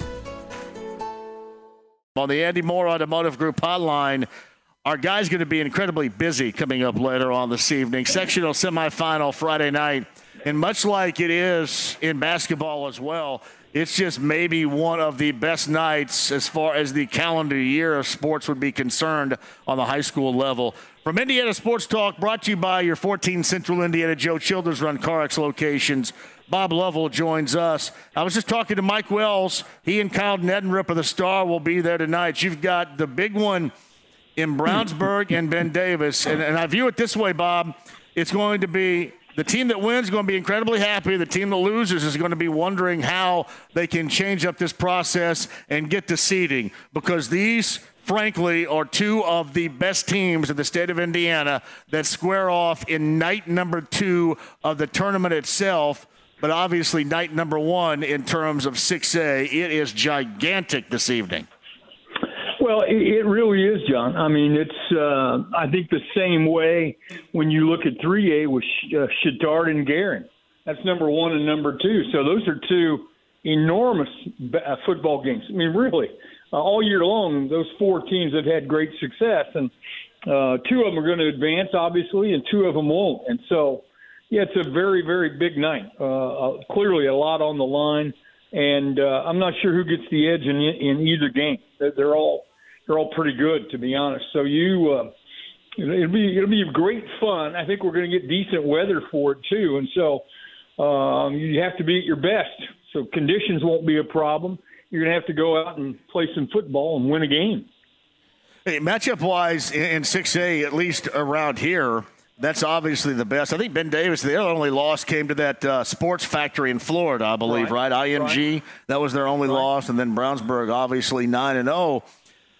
On the Andy Moore Automotive Group hotline, our guy's going to be incredibly busy coming up later on this evening. Sectional semifinal Friday night. And much like it is in basketball as well, it's just maybe one of the best nights as far as the calendar year of sports would be concerned on the high school level. From Indiana Sports Talk, brought to you by your fourteen Central Indiana Joe Childers Run Car-X locations. Bob Lovell joins us. I was just talking to Mike Wells. He and Kyle Neddenriep of the Star will be there tonight. You've got the big one in Brownsburg and Ben Davis. And, and I view it this way, Bob. It's going to be the team that wins is going to be incredibly happy. The team that loses is going to be wondering how they can change up this process and get to seeding, because these, frankly, are two of the best teams in the state of Indiana that square off in night number two of the tournament itself. But obviously, night number one in terms of six A, it is gigantic this evening. Well, it, it really is, John. I mean, it's uh, I think the same way when you look at three A with uh, Chittard and Garin. That's number one and number two. So those are two enormous uh, football games. I mean, really, uh, all year long, those four teams have had great success. And uh, two of them are going to advance, obviously, and two of them won't. And so... yeah, it's a very, very big night. Uh, clearly a lot on the line, and uh, I'm not sure who gets the edge in in either game. They're all they're all pretty good, to be honest. So you uh, it'll be it'll be great fun. I think we're going to get decent weather for it too, and so um, you have to be at your best. So conditions won't be a problem. You're going to have to go out and play some football and win a game. Hey, matchup-wise in six A, at least around here, that's obviously the best. I think Ben Davis, their only loss came to that uh, sports factory in Florida, I believe, right? right? I M G, right. That was their only right. loss. And then Brownsburg, obviously, nine and oh.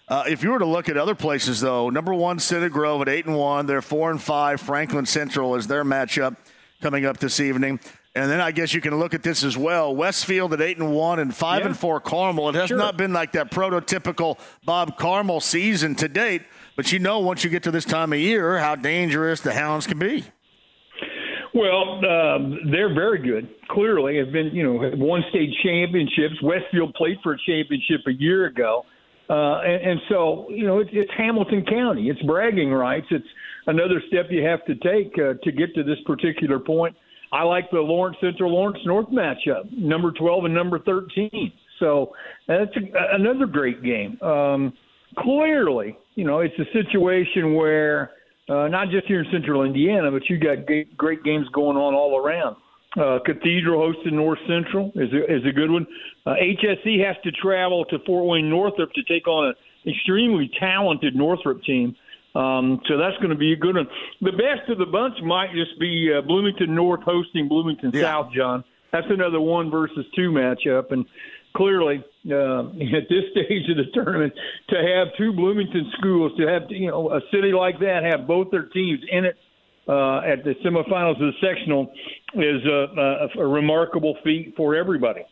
Uh, if you were to look at other places, though, number one, Center Grove at eight and one. They're four and five. Franklin Central is their matchup coming up this evening. And then I guess you can look at this as well. Westfield at eight and one and five and four Carmel. It has sure. not been like that prototypical Bob Carmel season to date. But you know, once you get to this time of year, how dangerous the Hounds can be. Well, uh, they're very good. Clearly, have been you know won state championships. Westfield played for a championship a year ago, uh, and, and so you know it, it's Hamilton County. It's bragging rights. It's another step you have to take uh, to get to this particular point. I like the Lawrence Central Lawrence North matchup, number twelve and number thirteen. So that's a, another great game. Um, Clearly, you know, it's a situation where uh, not just here in Central Indiana, but you got g- great games going on all around. Uh, Cathedral hosting North Central is a, is a good one. Uh, H S C has to travel to Fort Wayne Northrop to take on an extremely talented Northrop team. Um, so that's going to be a good one. The best of the bunch might just be uh, Bloomington North hosting Bloomington yeah. South, John. That's another one versus two matchup. And clearly, uh, at this stage of the tournament, to have two Bloomington schools, to have you know a city like that have both their teams in it uh, at the semifinals of the sectional is a, a, a remarkable feat for everybody.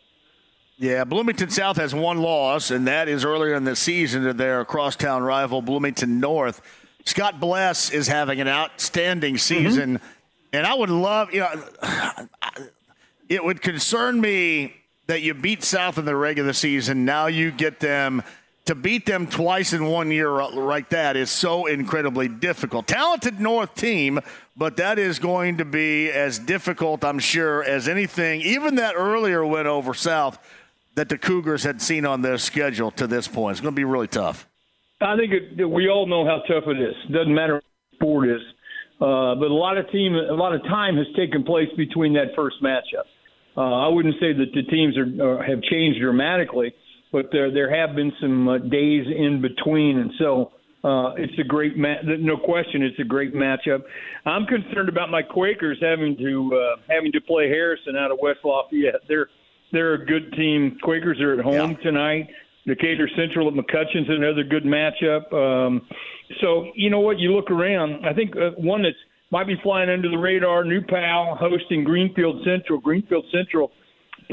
Yeah, Bloomington South has one loss, and that is earlier in the season to their crosstown rival Bloomington North. Scott Bless is having an outstanding season. Mm-hmm. And I would love, you know, it would concern me that you beat South in the regular season. Now you get them to beat them twice in one year like that is so incredibly difficult. Talented North team, but that is going to be as difficult, I'm sure, as anything. Even that earlier win over South that the Cougars had seen on their schedule to this point. It's going to be really tough. I think it, we all know how tough it is. Doesn't matter what sport it is. Uh, but a lot of team, a lot of time has taken place between that first matchup. Uh, I wouldn't say that the teams are, are, have changed dramatically, but there there have been some uh, days in between, and so uh, it's a great ma- no question, it's a great matchup. I'm concerned about my Quakers having to uh, having to play Harrison out of West Lafayette. They're they're a good team. Quakers are at home yeah. tonight. Decatur Central at McCutcheon's another good matchup. Um, so, you know what, you look around, I think uh, one that's might be flying under the radar, New Pal hosting Greenfield Central. Greenfield Central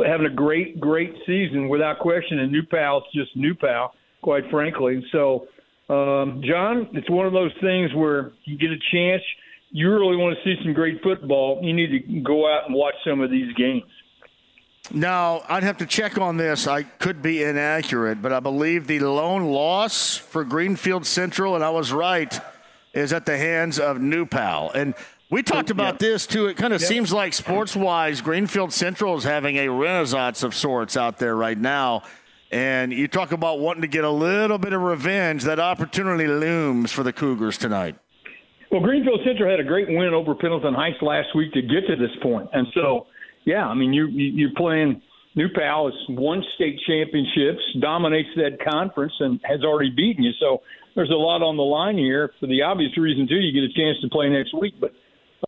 having a great, great season without question, and New Pal's just New Pal, quite frankly. So, um, John, it's one of those things where you get a chance, you really want to see some great football, you need to go out and watch some of these games. Now, I'd have to check on this. I could be inaccurate, but I believe the lone loss for Greenfield Central, and I was right, is at the hands of New Pal. And we talked about yeah. this, too. It kind of yeah. seems like sports-wise, Greenfield Central is having a renaissance of sorts out there right now. And you talk about wanting to get a little bit of revenge. That opportunity looms for the Cougars tonight. Well, Greenfield Central had a great win over Pendleton Heights last week to get to this point. And so... Yeah, I mean, you, you, you're playing New Pal has won state championships, dominates that conference, and has already beaten you. So there's a lot on the line here for the obvious reason, too. You get a chance to play next week. But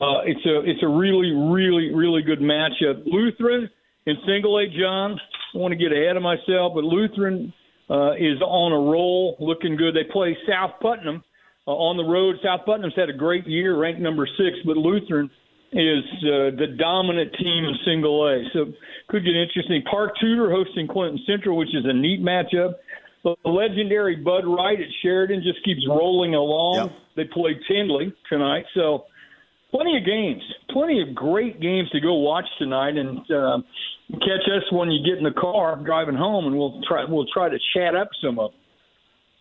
uh, it's a it's a really, really, really good matchup. Lutheran in single-A, John, I want to get ahead of myself, but Lutheran uh, is on a roll, looking good. They play South Putnam uh, on the road. South Putnam's had a great year, ranked number six, but Lutheran is uh, the dominant team in single A. So could get interesting. Park Tudor hosting Clinton Central, which is a neat matchup. The legendary Bud Wright at Sheridan just keeps rolling along. Yep. They play Tindley tonight. So plenty of games, plenty of great games to go watch tonight. And uh, catch us when you get in the car driving home, and we'll try, we'll try to chat up some of them.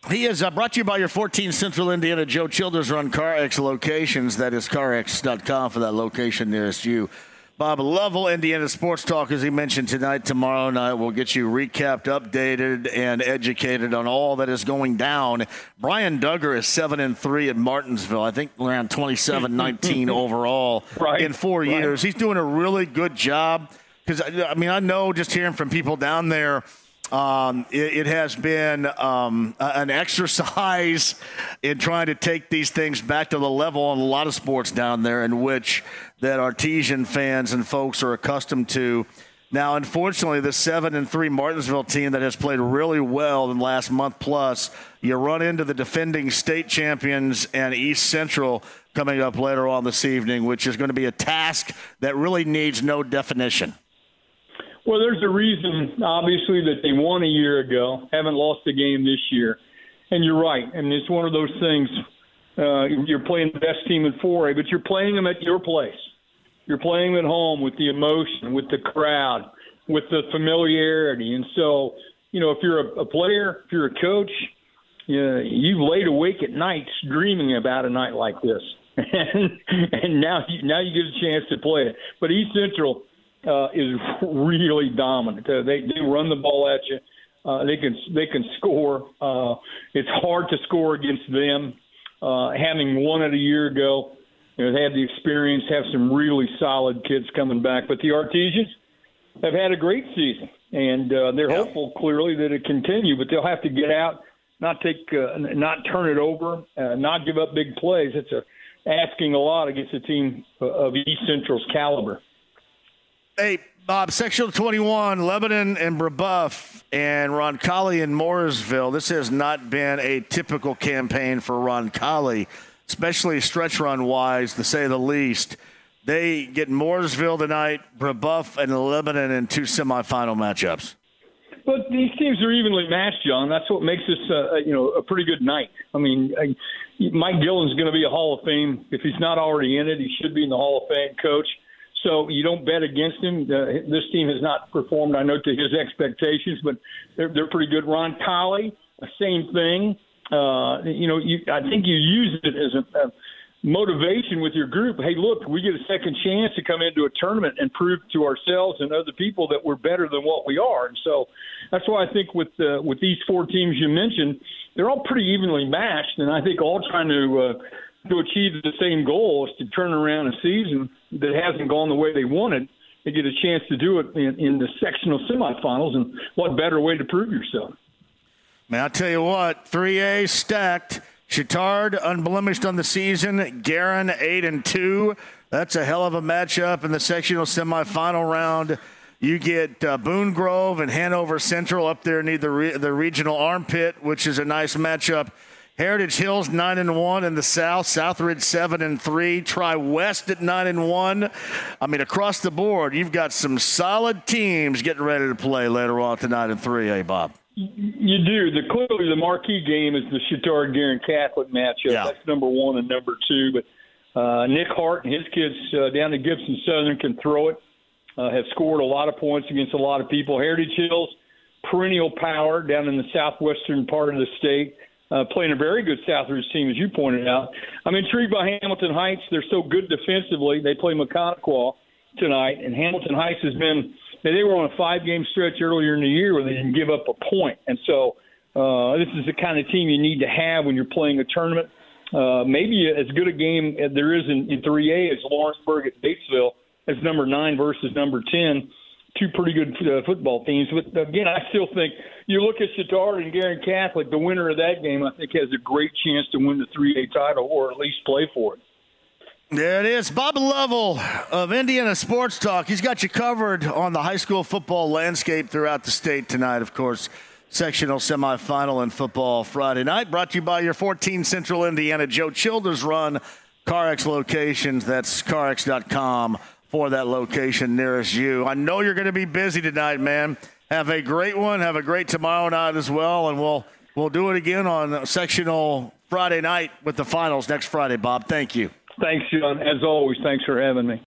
He is uh, brought to you by your fourteen Central Indiana Joe Childers Run CarX locations. That is car x dot com for that location nearest you. Bob Lovell, Indiana Sports Talk, as he mentioned tonight, tomorrow night, we'll get you recapped, updated, and educated on all that is going down. Brian Duggar is seven and three at Martinsville. I think around twenty-seven nineteen overall right. in four right. years. He's doing a really good job because, I mean, I know just hearing from people down there, Um, it, it has been um, an exercise in trying to take these things back to the level on a lot of sports down there in which that Artesian fans and folks are accustomed to. Now, unfortunately, the seven and three Martinsville team that has played really well in the last month plus, you run into the defending state champions and East Central coming up later on this evening, which is going to be a task that really needs no definition. Well, there's a reason, obviously, that they won a year ago, haven't lost a game this year. And you're right. I mean, it's one of those things. Uh, you're playing the best team in four A, but you're playing them at your place. You're playing them at home with the emotion, with the crowd, with the familiarity. And so, you know, if you're a, a player, if you're a coach, you know, you've laid awake at nights dreaming about a night like this. and and now, you, now you get a chance to play it. But East Central Uh, is really dominant. Uh, they they run the ball at you. Uh, they can they can score. Uh, it's hard to score against them. Uh, having won it a year ago, you know, they have the experience, have some really solid kids coming back. But the Artesians have had a great season, and uh, they're yeah. hopeful clearly that it continue. But they'll have to get out, not take, uh, not turn it over, uh, not give up big plays. It's a asking a lot against a team of East Central's caliber. Hey, Bob, Section twenty-one, Lebanon and Brebeuf and Roncalli and Mooresville. This has not been a typical campaign for Roncalli, especially stretch run-wise, to say the least. They get Mooresville tonight, Brebeuf, and Lebanon in two semifinal matchups. But these teams are evenly matched, John. That's what makes this, uh, you know, a pretty good night. I mean, I, Mike Dillon's going to be a Hall of Fame. If he's not already in it, he should be in the Hall of Fame, coach. So you don't bet against him. Uh, this team has not performed, I know, to his expectations, but they're, they're pretty good. Ron Colley, same thing. Uh, you know, you, I think you used it as a, a motivation with your group. Hey, look, we get a second chance to come into a tournament and prove to ourselves and other people that we're better than what we are. And so that's why I think with uh, with these four teams you mentioned, they're all pretty evenly matched, and I think all trying to uh, to achieve the same goal is to turn around a season that hasn't gone the way they wanted. They get a chance to do it in, in the sectional semifinals, and what better way to prove yourself? Man, I'll tell you what, three A stacked. Chittard unblemished on the season. Guerin eight and two. That's a hell of a matchup in the sectional semifinal round. You get uh, Boone Grove and Hanover Central up there near the, re- the regional armpit, which is a nice matchup. Heritage Hills nine and one in the South. Southridge seven and three. Tri-West at nine and one. I mean, across the board, you've got some solid teams getting ready to play later on tonight in three A, Bob. You do. The clearly the marquee game is the Chittard-Guerin Catholic matchup. Yeah. That's number one and number two. But uh, Nick Hart and his kids uh, down at Gibson Southern can throw it. Uh, have scored a lot of points against a lot of people. Heritage Hills, perennial power down in the southwestern part of the state, uh, playing a very good Southridge team, as you pointed out. I'm intrigued by Hamilton Heights. They're so good defensively. They play McConaughey tonight, and Hamilton Heights has been. Now, they were on a five-game stretch earlier in the year where they didn't give up a point. And so uh, this is the kind of team you need to have when you're playing a tournament. Uh, maybe as good a game as there is in, in three A as Lawrenceburg at Batesville. That's number nine versus number ten. Two pretty good uh, football teams. But, again, I still think you look at Chittard and Guerin Catholic, the winner of that game, I think, has a great chance to win the three A title or at least play for it. There it is. Bob Lovell of Indiana Sports Talk. He's got you covered on the high school football landscape throughout the state tonight, of course. Sectional semifinal in football Friday night. Brought to you by your fourteen Central Indiana Joe Childers Run CarX locations. That's car x dot com for that location nearest you. I know you're going to be busy tonight, man. Have a great one. Have a great tomorrow night as well. And we'll we'll do it again on sectional Friday night with the finals next Friday, Bob. Thank you. Thanks, John. As always, thanks for having me.